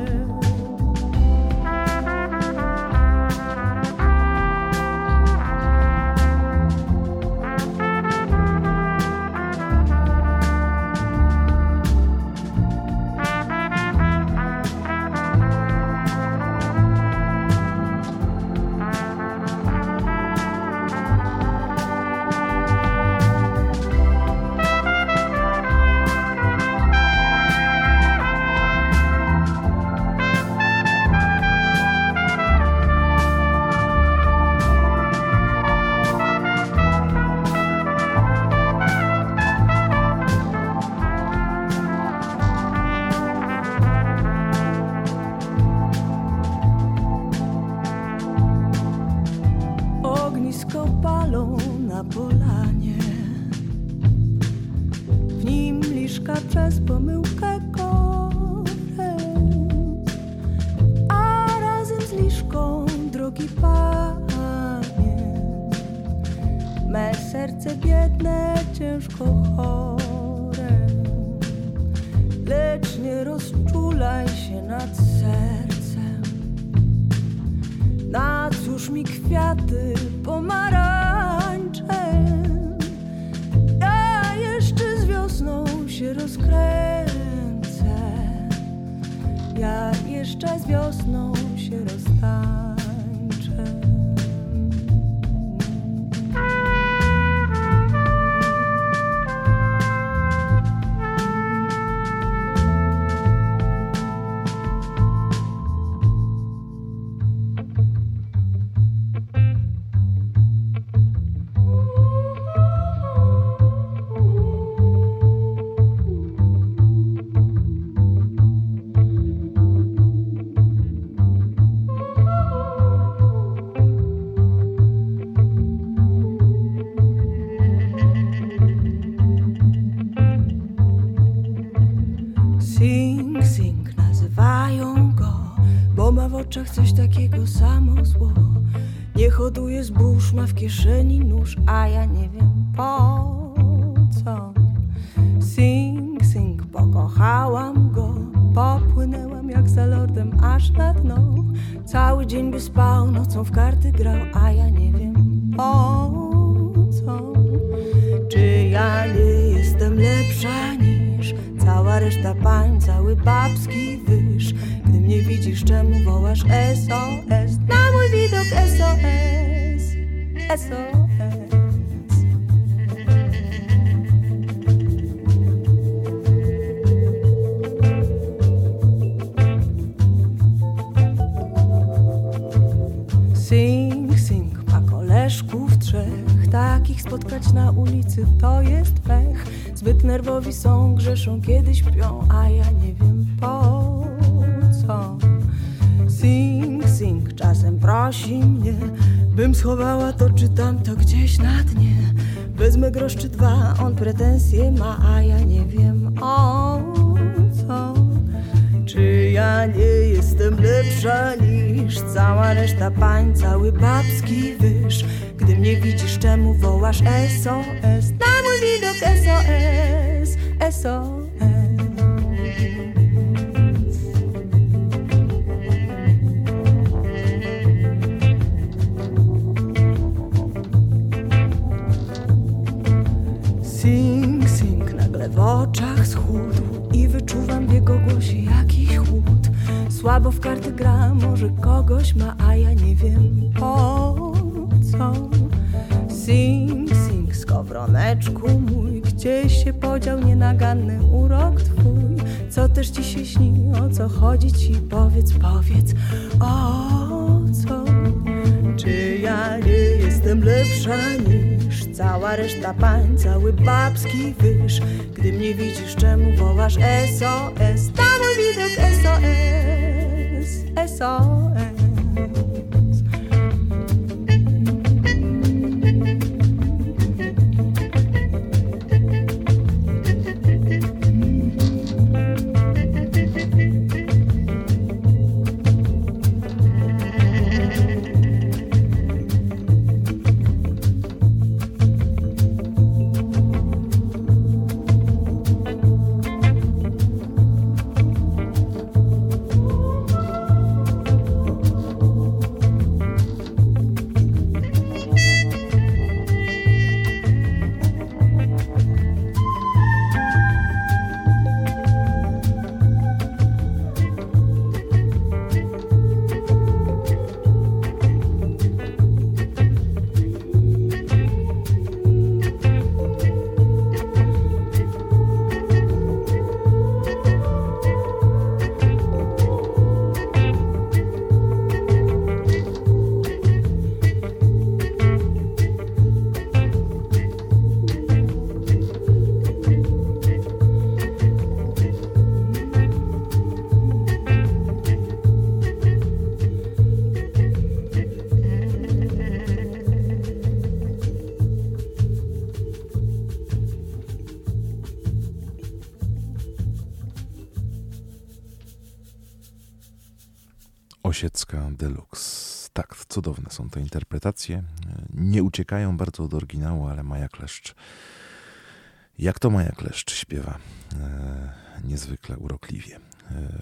Coś takiego samo zło. Nie hoduje zbóż, ma w kieszeni nóż, a ja nie wiem po co. Sing, sing, pokochałam go, popłynęłam jak za lordem aż na dno. Cały dzień by spał, nocą w karty grał, a ja nie wiem po co. Czy ja nie jestem lepsza niż cała reszta pań, cały babski wyż. Gdy mnie widzisz, czemu wołasz SOS? Na mój widok SOS, SOS. Sing, sing, ma koleżków trzech, takich spotkać na ulicy to jest pech. Zbyt nerwowi są, grzeszą, kiedyś pią, a ja nie wiem po co. Sing, sing, czasem prosi mnie, bym schowała to czy tamto gdzieś na dnie. Wezmę grosz czy dwa, on pretensje ma, a ja nie wiem o co. Czy ja nie jestem lepsza niż cała reszta pań, cały babski wyż? Gdy mnie widzisz, czemu wołasz SOS? Na mój widok SOS, SOS. Sing, sing, nagle w oczach schudł i wyczuwam w jego głosie jakiś chłód. Słabo w karty gra, może kogoś ma, a ja nie wiem po co. Sing, sing, skowroneczku mój, gdzie się podział nienaganny urok twój? Co też ci się śni, o co chodzi ci? Powiedz, powiedz, o co? Czy ja nie jestem lepsza niż cała reszta pań, cały babski wyż? Gdy mnie widzisz, czemu wołasz SOS? Na mój widok SOS, SOS. Osiecka Deluxe. Tak, cudowne są te interpretacje. Nie uciekają bardzo od oryginału, ale Maja Kleszcz. Jak to Maja Kleszcz śpiewa? Niezwykle urokliwie.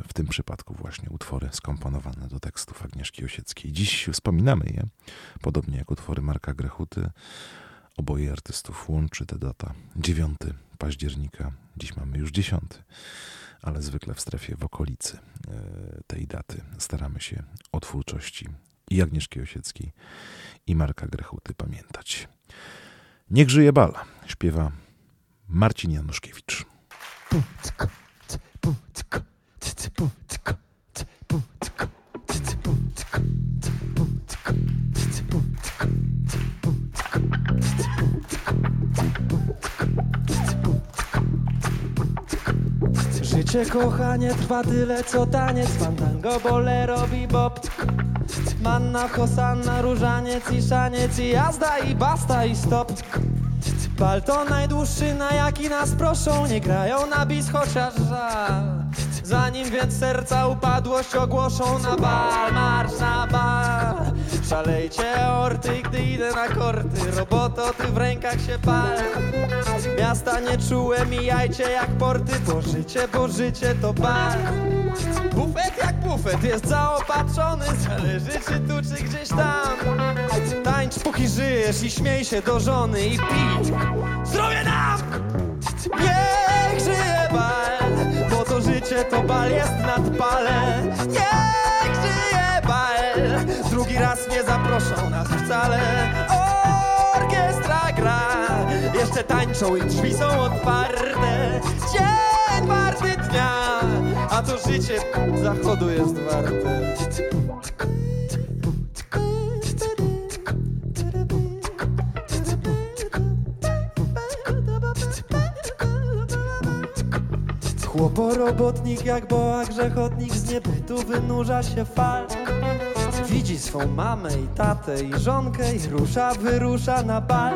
W tym przypadku właśnie utwory skomponowane do tekstów Agnieszki Osieckiej. Dziś wspominamy je, podobnie jak utwory Marka Grechuty. Oboje artystów łączy ta data. 9 października, dziś mamy już 10. Ale zwykle w strefie w okolicy tej daty staramy się o twórczości i Agnieszki Osieckiej, i Marka Grechuty pamiętać. Niech żyje bal, śpiewa Marcin Januszkiewicz. Życie, kochanie, trwa tyle co taniec, fandango, bolero, bebop, manna, hosanna, różaniec i szaniec, i jazda, i basta, i stop. Bal to najdłuższy, na jaki nas proszą, nie grają na bis, chociaż żal. Zanim więc serca upadłość ogłoszą, na bal, marsz na bal. Szalejcie orty, gdy idę na korty, roboto, ty w rękach się pal. Miasta nie czułem, mijajcie jak porty, bo życie to bal. Bufet jak bufet jest zaopatrzony, zależy czy tu, czy gdzieś tam. Tańcz póki żyjesz i śmiej się do żony i pij. Zdrowie nam! Niech żyje bal! że to bal jest nad pale. Niech żyje bal. Drugi raz nie zaproszą nas wcale. Orkiestra gra, jeszcze tańczą i drzwi są otwarte. Dzień warty dnia, a to życie zachodu jest warte. Chłoporobotnik jak boa grzechotnik z niebytu wynurza się fal. Widzi swą mamę i tatę i żonkę i wyrusza na bal.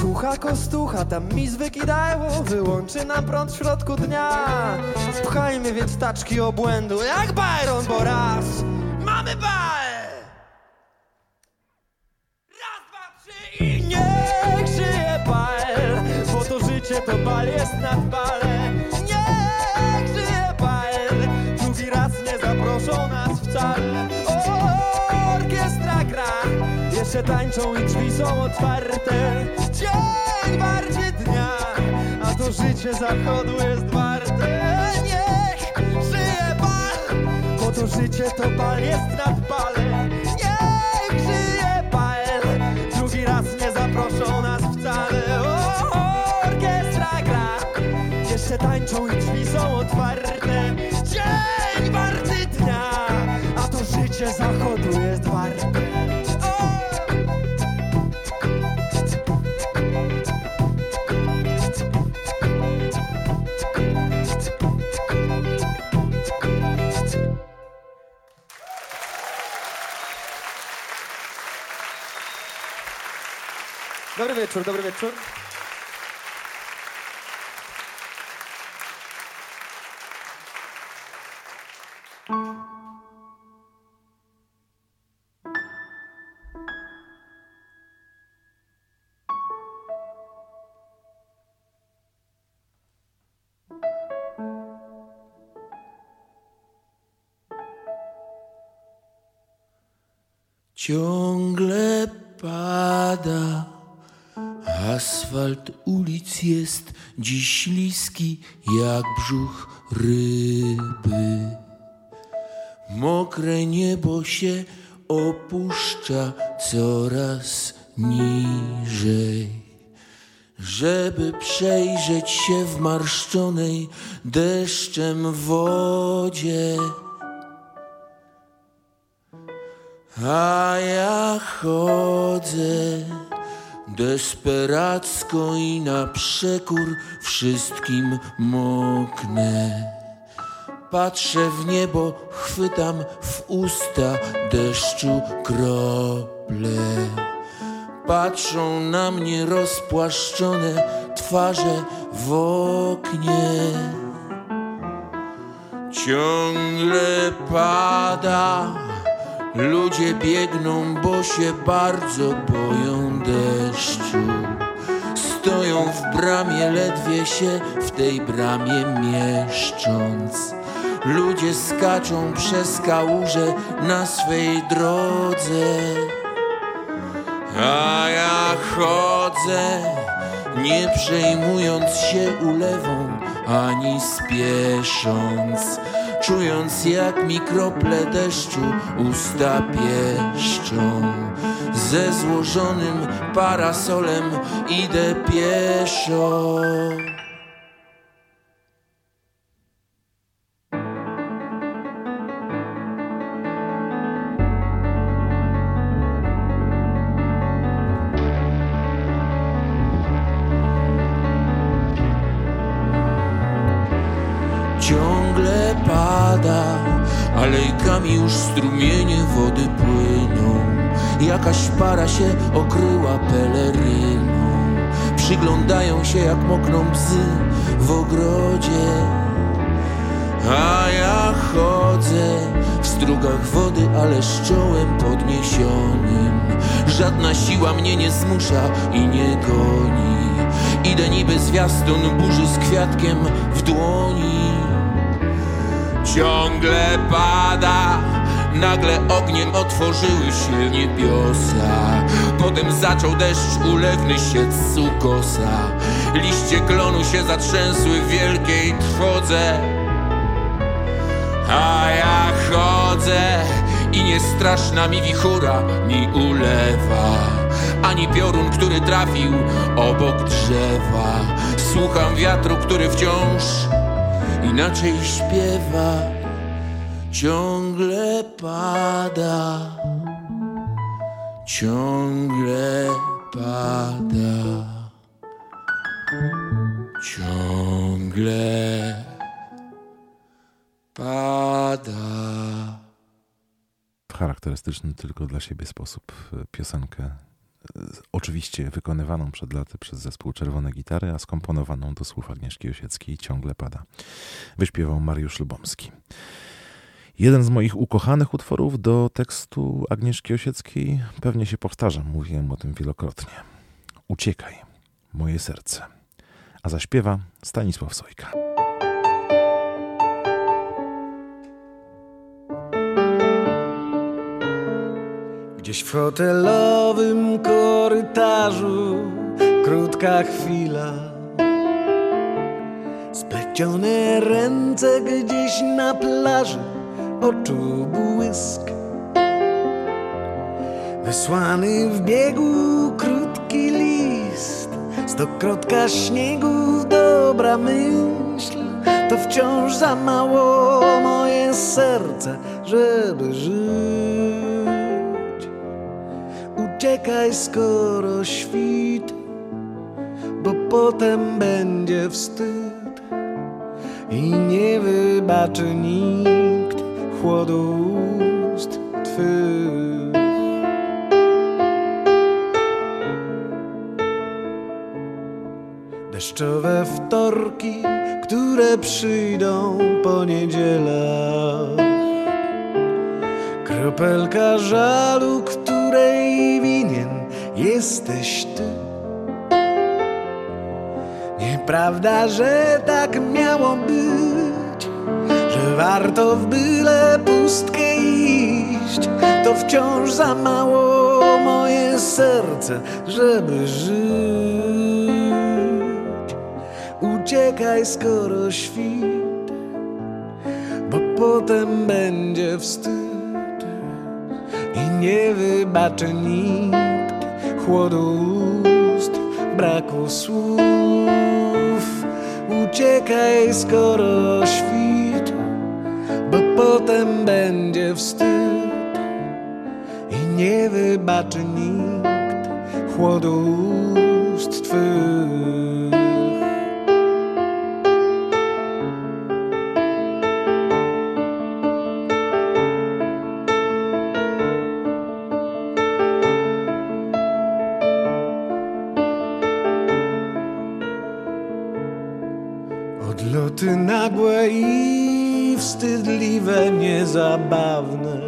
Słucha kostucha, tam mi zwykidało, wyłączy nam prąd w środku dnia. Pchajmy więc taczki obłędu jak Byron, bo raz mamy bal! Raz, dwa, trzy i niech żyje bal, bo to życie to bal jest nad balem. Niech żyje bal, drugi raz nie zaproszą nas wcale. Orkiestra gra, jeszcze tańczą i drzwi są otwarte. Dzień bardziej dnia, a to życie zachodu jest warte. Niech żyje bal, bo to życie to bal jest nad balem. Niech żyje bal, drugi raz nie zaproszą nas wcale. Orkiestra gra, jeszcze tańczą i drzwi są otwarte. Dzień bardziej dnia, a to życie zachodu jest warte. Dobry wieczór, dobry wieczór. Ciągle pada asfalt ulic, jest dziś śliski jak brzuch ryby. Mokre niebo się opuszcza coraz niżej, żeby przejrzeć się w marszczonej deszczem wodzie. A ja chodzę desperacko i na przekór wszystkim moknę. Patrzę w niebo, chwytam w usta deszczu krople. Patrzą na mnie rozpłaszczone twarze w oknie. Ciągle pada, ludzie biegną, bo się bardzo boją deszczu. Stoją w bramie, ledwie się w tej bramie mieszcząc. Ludzie skaczą przez kałuże na swej drodze. A ja chodzę, nie przejmując się ulewą ani spiesząc, czując jak mi krople deszczu usta pieszczą. Ze złożonym parasolem idę pieszo. Alejkami już strumienie wody płyną. Jakaś para się okryła peleryną. Przyglądają się jak mokną psy w ogrodzie. A ja chodzę w strugach wody, ale z czołem podniesionym. Żadna siła mnie nie zmusza i nie goni. Idę niby zwiastun burzy z kwiatkiem w dłoni. Ciągle pada, nagle ogniem otworzyły się niebiosa. Potem zaczął deszcz ulewny siec z ukosa. Liście klonu się zatrzęsły w wielkiej trwodze. a ja chodzę i nie straszna mi wichura, ni ulewa, ani piorun, który trafił obok drzewa. Słucham wiatru, który wciąż inaczej śpiewa. Ciągle pada, ciągle pada, ciągle pada. W charakterystyczny tylko dla siebie sposób piosenkę, oczywiście wykonywaną przed laty przez zespół Czerwone Gitary, a skomponowaną do słów Agnieszki Osieckiej Ciągle pada, wyśpiewał Mariusz Lubomski. Jeden z moich ukochanych utworów do tekstu Agnieszki Osieckiej, pewnie się powtarzam, mówiłem o tym wielokrotnie. Uciekaj, moje serce. A zaśpiewa Stanisław Sojka. Gdzieś w hotelowym korytarzu krótka chwila, splecione ręce gdzieś na plaży, oczu błysk, wysłany w biegu krótki list, stokrotka śniegu, dobra myśl, to wciąż za mało moje serce, żeby żyć. Uciekaj, skoro świt, bo potem będzie wstyd i nie wybaczy nic chłodu ust twych. Deszczowe wtorki, które przyjdą po niedzielach, kropelka żalu, której winien jesteś ty. Nieprawda, że tak miało być, że warto w byle pustkę iść, to wciąż za mało moje serce, żeby żyć. Uciekaj, skoro świt, bo potem będzie wstyd i nie wybaczy nikt chłodu ust, braku słów. Uciekaj, skoro świt, bo potem będzie wstyd i nie wybaczy nikt chłodu ust twych. Odloty nagłe i wstydliwe, niezabawne,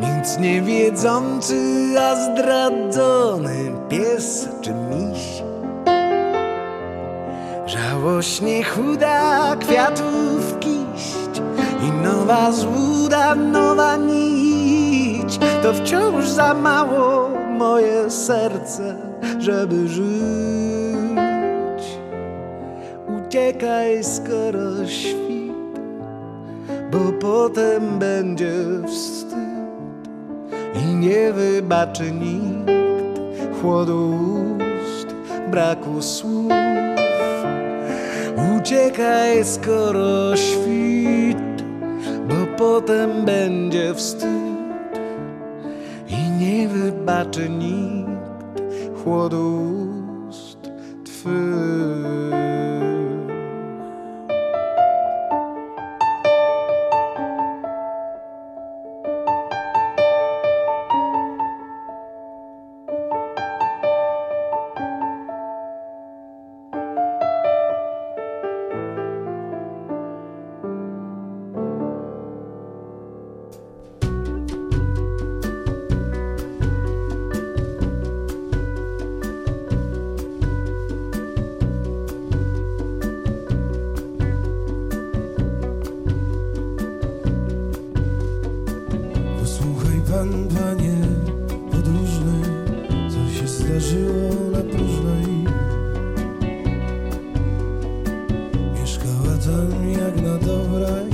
nic nie wiedzący, a zdradzony pies czy miś, żałośnie chuda kwiatów kiść i nowa złuda, nowa nić, to wciąż za mało moje serce, żeby żyć. Uciekaj, skoro świt, bo potem będzie wstyd i nie wybaczy nikt chłodu ust, braku słów. Uciekaj, skoro świt, bo potem będzie wstyd i nie wybaczy nikt chłodu ust twych. Mieszkała tam jak na dobrej.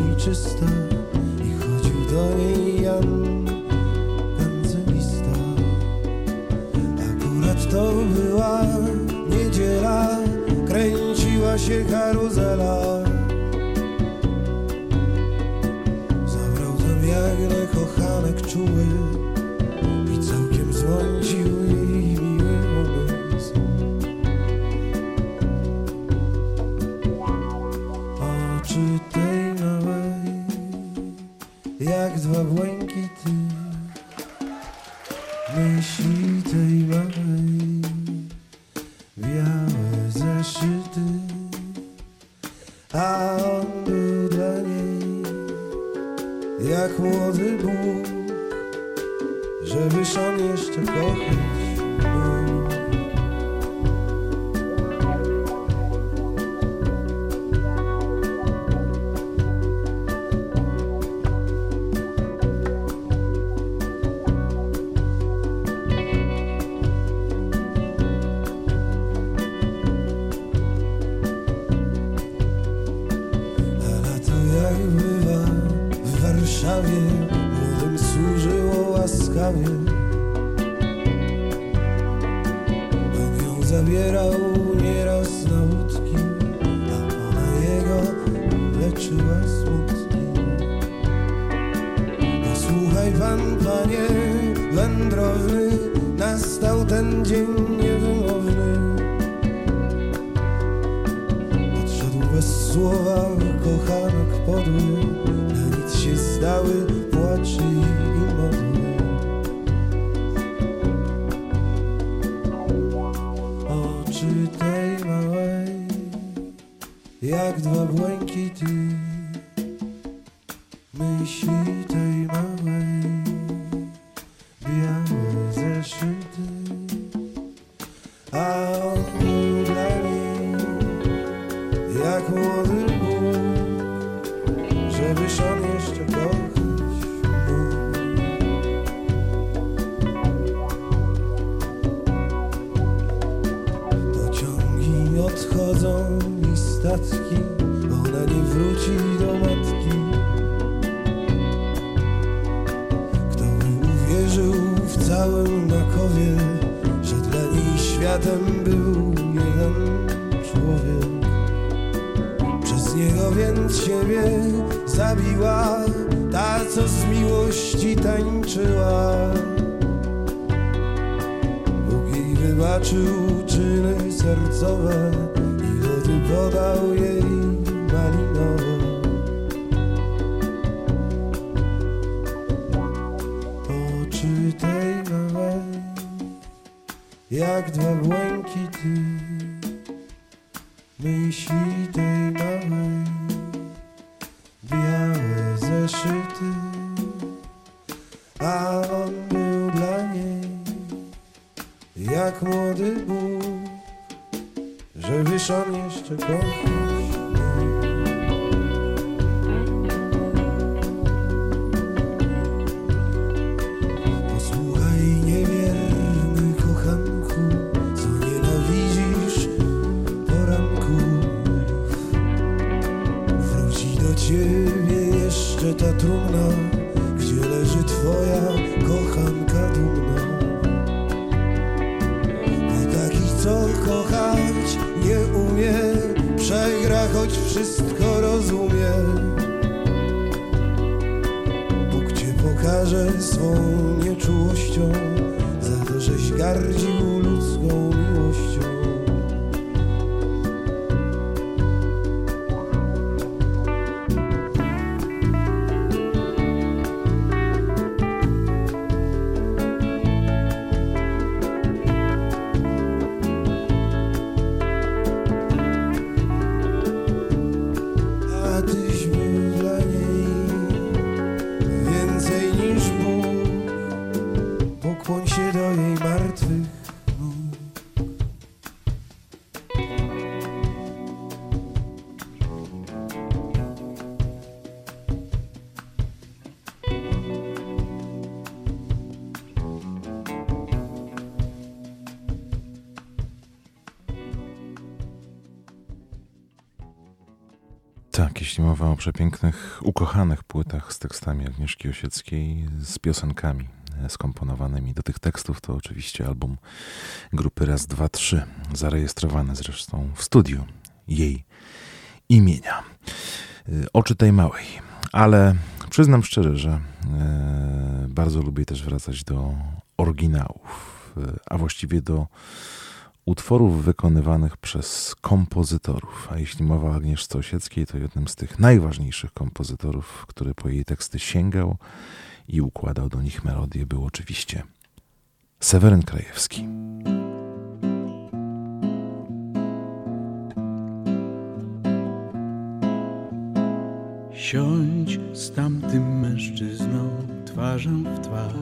to była niedziela, kręciła się karuzela. Zabrał tam jagle kochanek czuły i całkiem złącił jej miły umysł. Oczy tej małej jak dwa błękity, myśli tej małej białe zeszyty, a on był dla niej jak młody Bóg, żebyś on jeszcze kochać był. Młodym służyło łaskawie, on ją zabierał nieraz na łódki, a ona jego leczyła smutki. Posłuchaj pan, panie wędrowny, nastał ten dzień niewymowny. Odszedł bez słowa kochanek podły, dały płaczy i modły. Oczy tej małej jak dwa błękity, myśli tej małej białe zeszyty, a on był dla niej jak młody Bóg, żebyś on jeszcze kochać Bóg. Pociągi odchodzą i statki, ona nie wróci do matki. Kto by uwierzył w całym Makowie, że dla niej światem był jeden człowiek. Z niego więc siebie zabiła ta, co z miłości tańczyła. Bóg jej wybaczył czyny sercowe i wody podał jej malinowe. Oczy tej małej jak dwa błękity, myśli tej małej białe zeszyty, a on był dla niej jak młody Bóg, żebyś on jeszcze kochał. Ta trumna, gdzie leży twoja kochanka dumna. A taki, co kochać nie umie, przegra, choć wszystko rozumie. Bóg cię pokaże swą nieczułością za to, żeś gardził ludzką miłością. Tak, jeśli mowa o przepięknych, ukochanych płytach z tekstami Agnieszki Osieckiej, z piosenkami skomponowanymi do tych tekstów, to oczywiście album grupy Raz, Dwa, Trzy, zarejestrowany zresztą w studiu jej imienia. Oczy tej małej, ale przyznam szczerze, że bardzo lubię też wracać do oryginałów, a właściwie do utworów wykonywanych przez kompozytorów, a jeśli mowa o Agnieszce Osieckiej, to jednym z tych najważniejszych kompozytorów, który po jej teksty sięgał i układał do nich melodie, był oczywiście Seweryn Krajewski. Siądź z tamtym mężczyzną twarzą w twarz,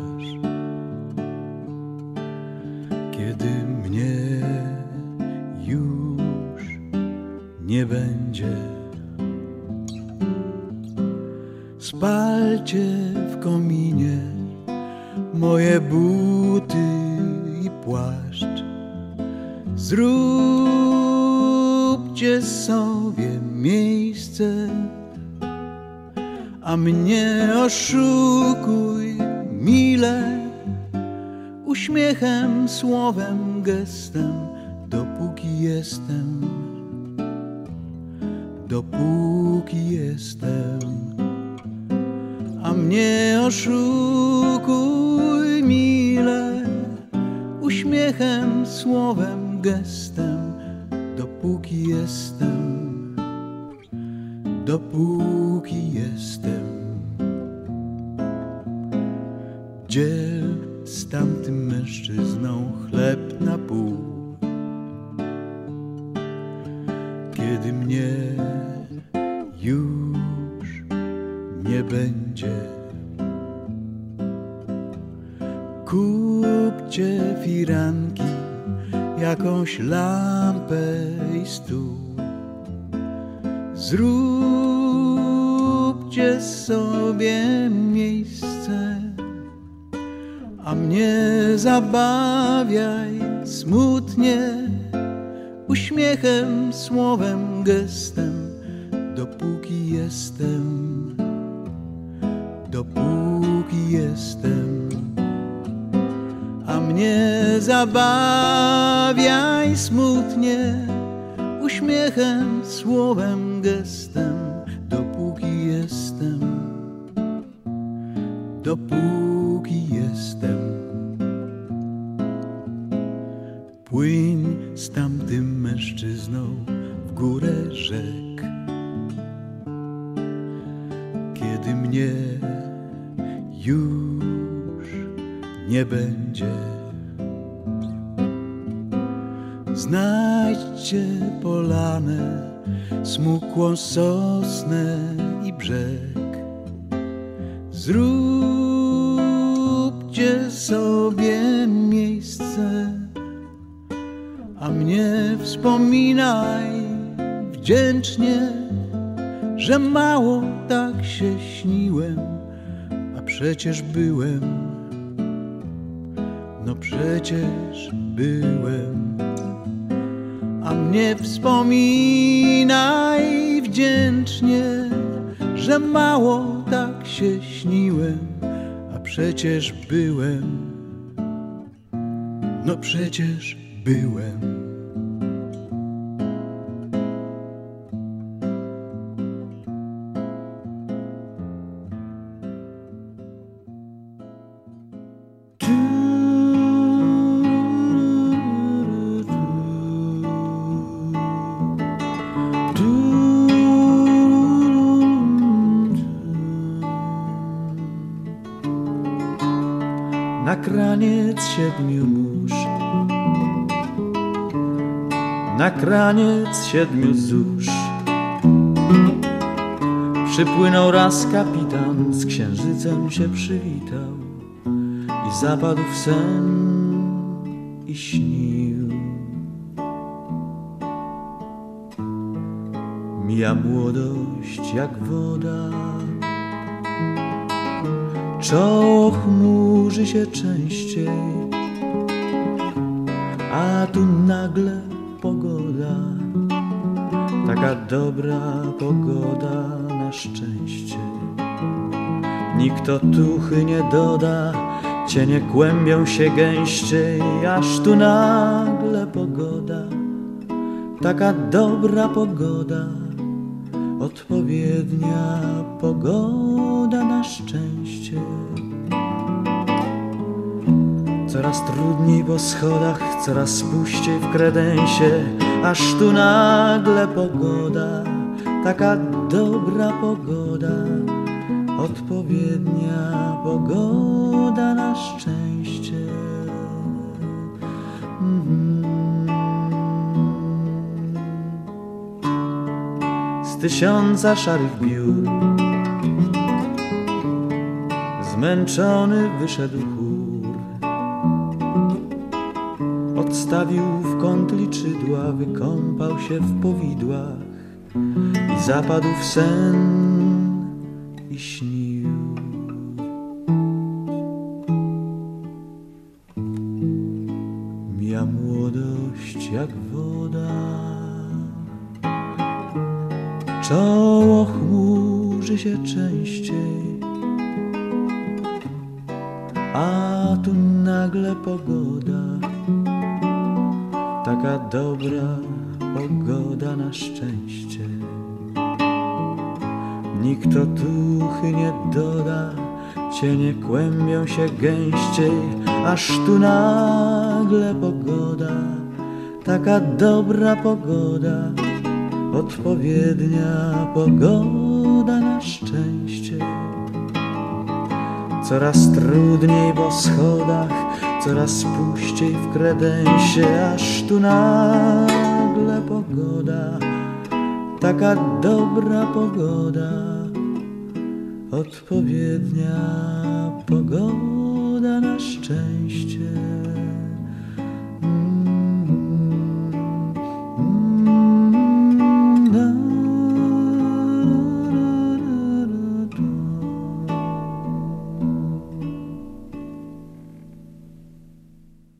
kiedy mnie już nie będzie. Spalcie w kominie moje buty i płaszcz. Zróbcie sobie miejsce, a mnie oszukuj mile, uśmiechem, słowem, gestem, dopóki jestem, dopóki jestem. A mnie oszukuj mile, uśmiechem, słowem, gestem, dopóki jestem, dopóki jestem. Dziel z tamtym mężczyzną chleb na pół, kiedy mnie już nie będzie. Kupcie firanki, jakąś lampę i stół. Zróbcie sobie miejsce, a mnie zabawiaj smutnie, uśmiechem, słowem, gestem, dopóki jestem, dopóki jestem. A mnie zabawiaj smutnie, uśmiechem, słowem, gestem, dopóki jestem, dopóki jestem. Płyń z tamtym mężczyzną w górę rzek, kiedy mnie już nie będzie. Znajdźcie polanę, smukłą sosnę i brzeg. Zróbcie sobie miejsce, a mnie wspominaj wdzięcznie, że mało tak się śniłem, a przecież byłem, no przecież byłem. A mnie wspominaj wdzięcznie, że mało tak się śniłem, a przecież byłem, no przecież byłem. Na kraniec siedmiu zórz przypłynął raz kapitan, z księżycem się przywitał i zapadł w sen i śnił. Mija młodość jak woda, czoło chmurzy się częściej, a tu nagle pogoda, taka dobra pogoda na szczęście. Nikt otuchy nie doda, Cienie kłębią się gęściej, aż tu nagle pogoda, taka dobra pogoda, odpowiednia pogoda na szczęście. Coraz trudniej po schodach, coraz puściej w kredensie, aż tu nagle pogoda, taka dobra pogoda, odpowiednia pogoda na szczęście. Z tysiąca szarych biur zmęczony wyszedł chór, odstawił w kąt liczydła, wykąpał się w powidłach i zapadł w sen i śnił. Mija młodość jak woda, czoło chmurzy się częściej, a tu nagle pogoda, taka dobra pogoda na szczęście. Nikt otuchy nie doda, cienie kłębią się gęściej, aż tu nagle pogoda, taka dobra pogoda, odpowiednia pogoda na szczęście. Coraz trudniej po schodach, coraz puściej w kredensie, aż tu nagle pogoda, taka dobra pogoda, odpowiednia pogoda na szczęście.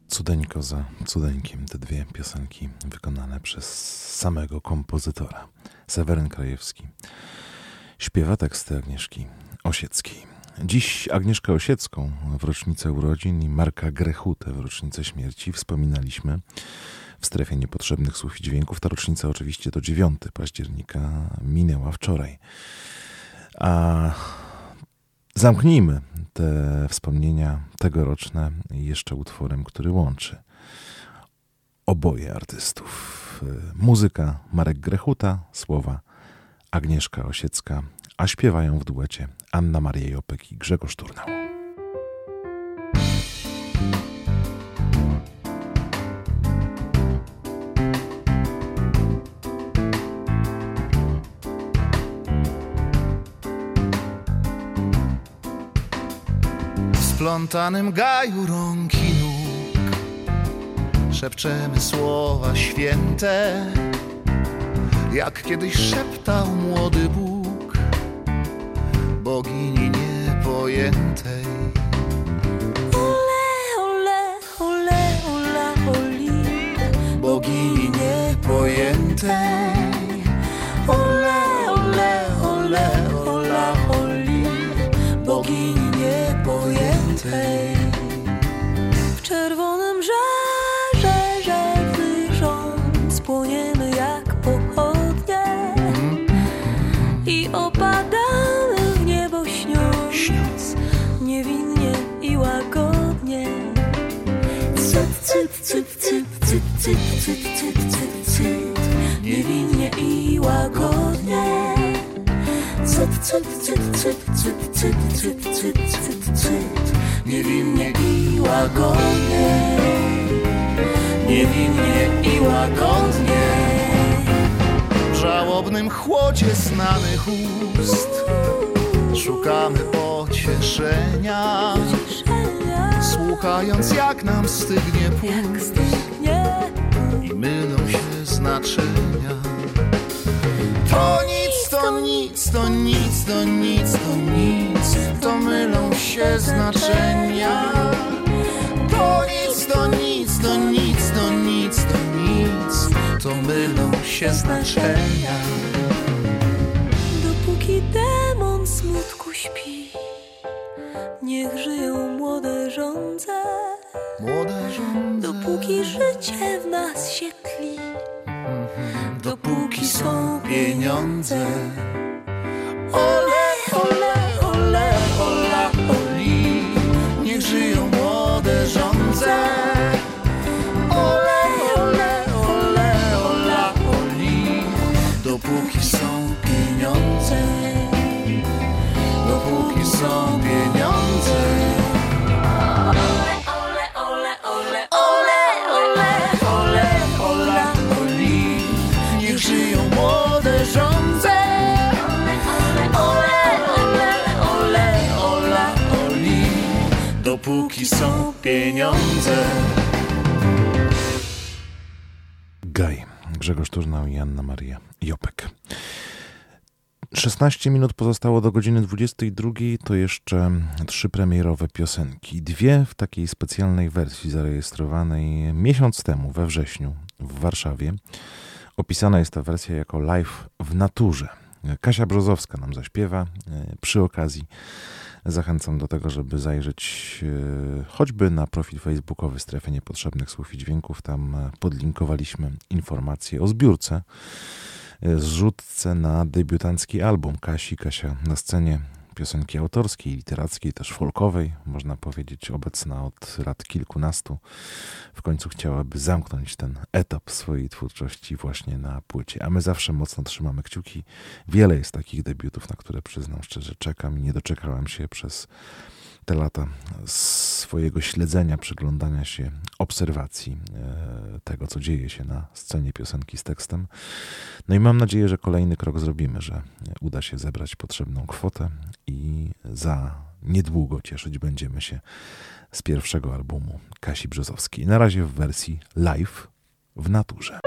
Cudeńko za cudeńkiem, te dwie piosenki wykonane przez samego kompozytora. Seweryn Krajewski śpiewa teksty Agnieszki Osieckiej. Dziś Agnieszkę Osiecką w rocznicę urodzin i Marka Grechutę w rocznicę śmierci wspominaliśmy w Strefie Niepotrzebnych Słów i Dźwięków. Ta rocznica oczywiście to 9 października, minęła wczoraj. A zamknijmy te wspomnienia tegoroczne jeszcze utworem, który łączy oboje artystów. Muzyka Marek Grechuta, słowa Agnieszka Osiecka, a śpiewają w duecie Anna Maria Jopek i Grzegorz Turnau. W splątanym gaju rąk i nóg szepczemy słowa święte, jak kiedyś szeptał młody Bóg bogini niepojętej. Ole, ole, ole, ola, oli, bogini niepojętej. Ole, ole, ole, ola, oli, bogini niepojętej. W czerwonym żarze wyrząc płonie i opadamy w niebo śniąc niewinnie i łagodnie. Cyt, cyt, cyt, cyt, cyt, cyt, cyt, cyt, cyt, cyt, niewinnie i łagodnie. Cyt, cyt, cyt, cyt, cyt, cyt, cyt, cyt, cyt, cyt, niewinnie i łagodnie. Niewinnie i łagodnie. W żałobnym chłodzie znanych ust szukamy pocieszenia, słuchając jak nam stygnie pust i mylą się znaczenia. To nic, to nic, to nic, to nic, to nic, to mylą się znaczenia. To nic, to nic, to nic, to nic, to nic, to mylą się znaczenia. Dopóki demon smutku śpi, Niech żyją młode żądze, dopóki życie w nas się tli, dopóki są pieniądze. Ole, ole, ole, ola, oli, niech żyją młode żądze. Ole, ole, ole, ola, oli, dopóki są pieniądze, dopóki są pieniądze. Ole, ole, ole, ole, ole, ole, ole, ola, oli, niech żyją młode żądze. Dopóki są pieniądze. Gaj, Grzegorz Turnau i Anna Maria Jopek. 16 minut pozostało do godziny 22, to jeszcze 3 premierowe piosenki. Dwie w takiej specjalnej wersji zarejestrowanej miesiąc temu, we wrześniu, w Warszawie. Opisana jest ta wersja jako live w naturze. Kasia Brzozowska nam zaśpiewa przy okazji. Zachęcam do tego, żeby zajrzeć choćby na profil facebookowy Strefy Niepotrzebnych Słów i Dźwięków. Tam podlinkowaliśmy informacje o zbiórce, zrzutce na debiutancki album Kasi. Kasia na scenie piosenki autorskiej, literackiej, też folkowej, można powiedzieć, obecna od lat kilkunastu. W końcu chciałaby zamknąć ten etap swojej twórczości właśnie na płycie. A my zawsze mocno trzymamy kciuki. Wiele jest takich debiutów, na które przyznam szczerze czekam i nie doczekałem się przez te lata swojego śledzenia, przyglądania się, obserwacji tego, co dzieje się na scenie piosenki z tekstem. No i mam nadzieję, że kolejny krok zrobimy, że uda się zebrać potrzebną kwotę i za niedługo cieszyć będziemy się z pierwszego albumu Kasi Brzozowskiej. Na razie w wersji live w naturze.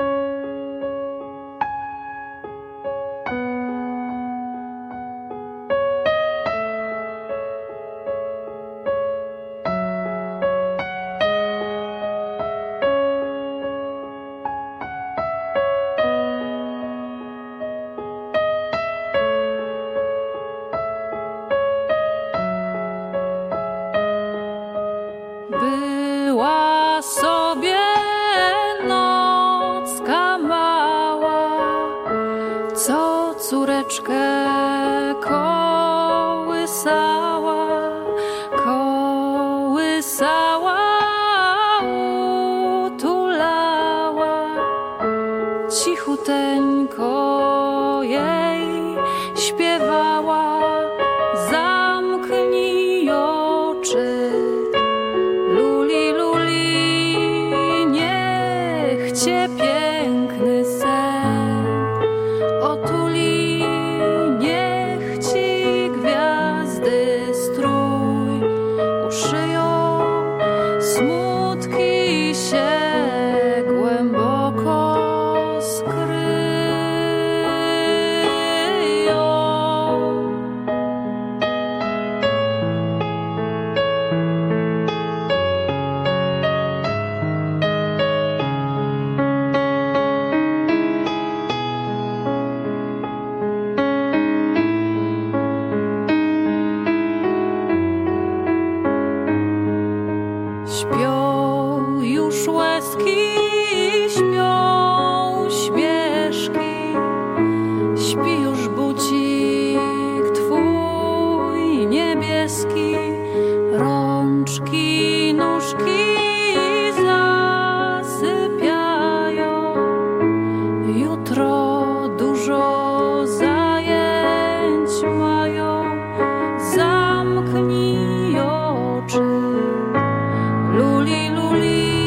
Luli, luli,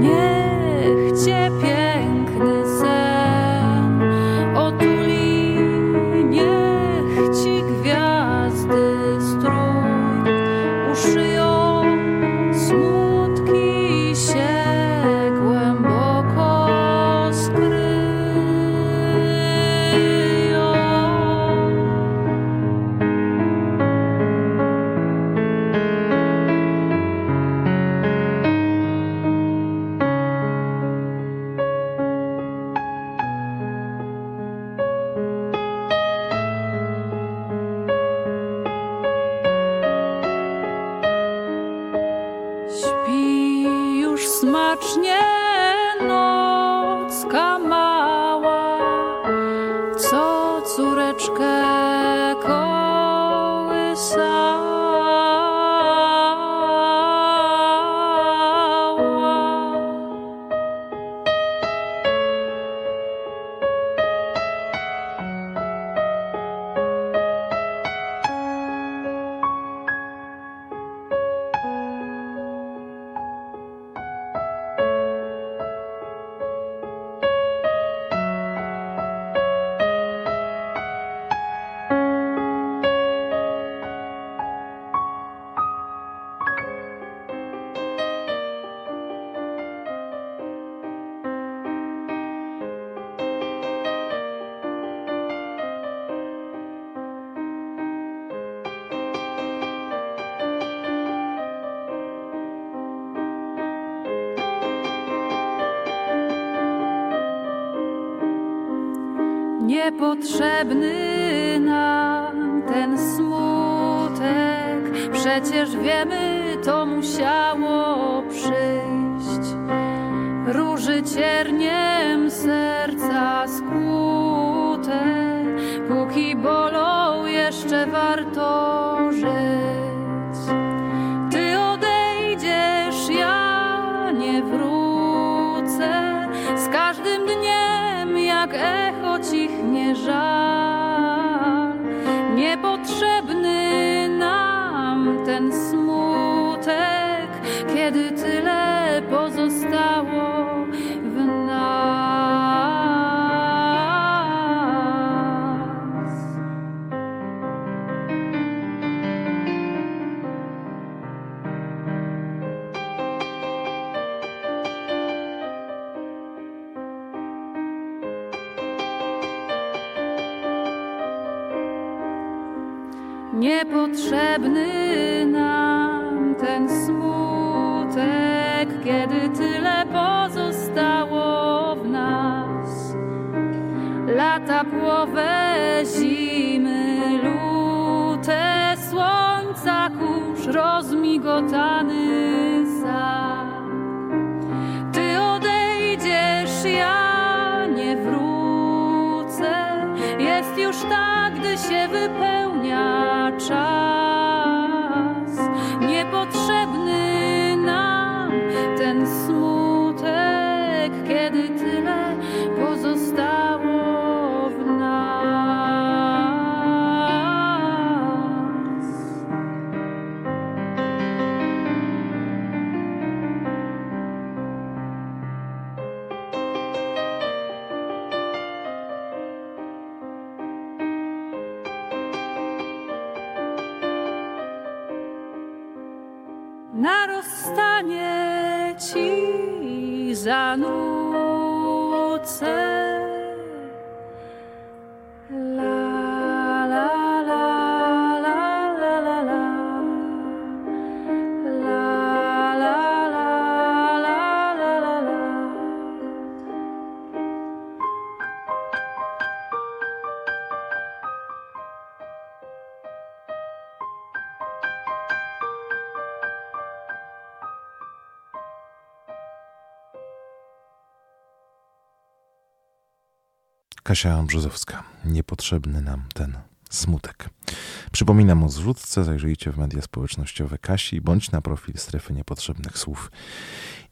nie. Słusznie nocka mała, co córeczkę kołysała. Niepotrzebny nam ten smutek, przecież wiemy, to musiało przyjść. Róży cierniem serca skute, póki bolą jeszcze warto żyć. Ty odejdziesz, ja nie wrócę, z każdym dniem jak cichnie żal. Niepotrzebny nam ten smutek, kiedy tyle pozostało w nas. Niepotrzebny nam ten smutek, kiedy tyle pozostało w nas. Lata płowe, zimy lute, słońca kurz rozmigotany sad. Ty odejdziesz, ja nie wrócę, jest już tak, gdy się wypełni czas. Niepotrzebny nam ten smutek, kiedy tyle pozostało w nas. Na rozstanie ci zanucę. Kasia Brzozowska, niepotrzebny nam ten smutek. Przypominam o zrzutce, zajrzyjcie w media społecznościowe Kasi, bądź na profil Strefy Niepotrzebnych Słów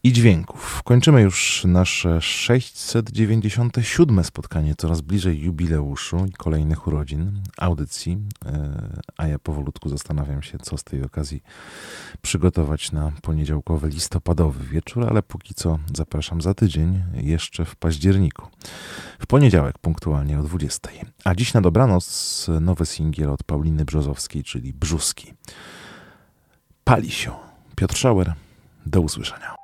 i Dźwięków. Kończymy już nasze 697. spotkanie, coraz bliżej jubileuszu i kolejnych urodzin audycji, a ja powolutku zastanawiam się, co z tej okazji przygotować na poniedziałkowy, listopadowy wieczór, ale póki co zapraszam za tydzień, jeszcze w październiku. W poniedziałek punktualnie o 20. A dziś na dobranoc nowy singiel od Pauliny Brzozowskiej, czyli Brzuski. Pali się. Piotr Szauer, do usłyszenia.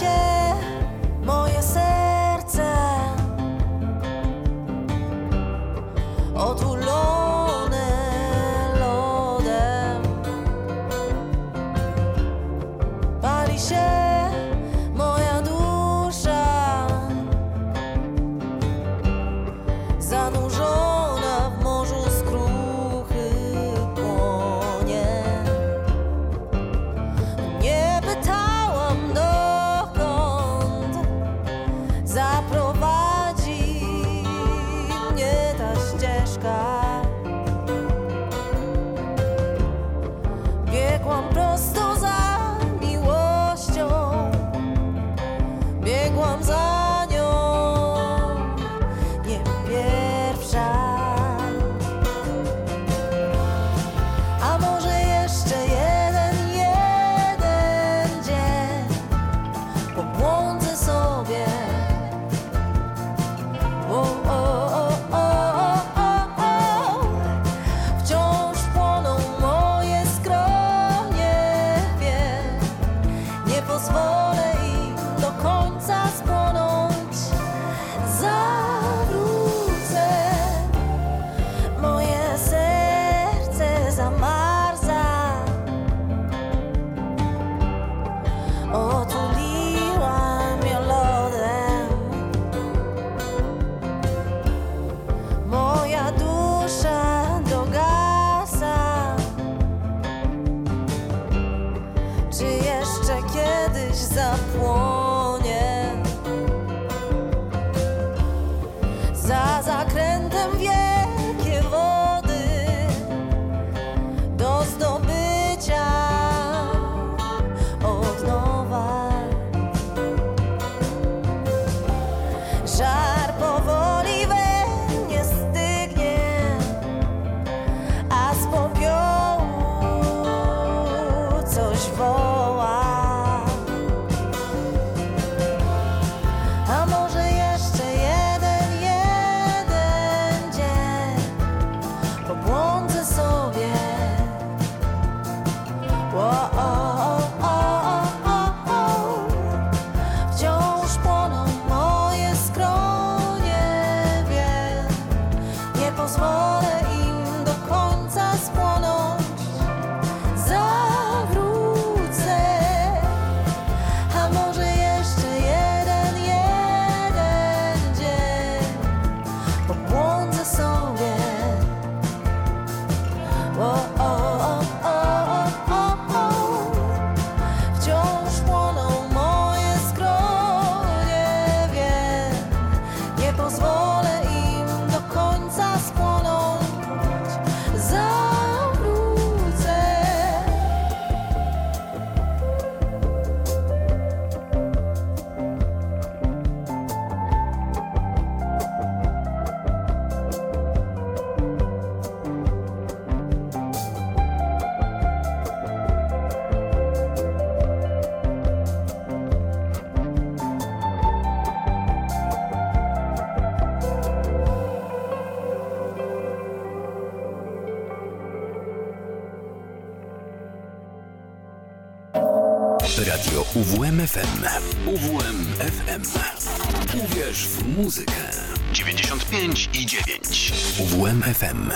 Się Radio UWMFM. UWMFM. Uwierz w muzykę. 95,9. UWMFM.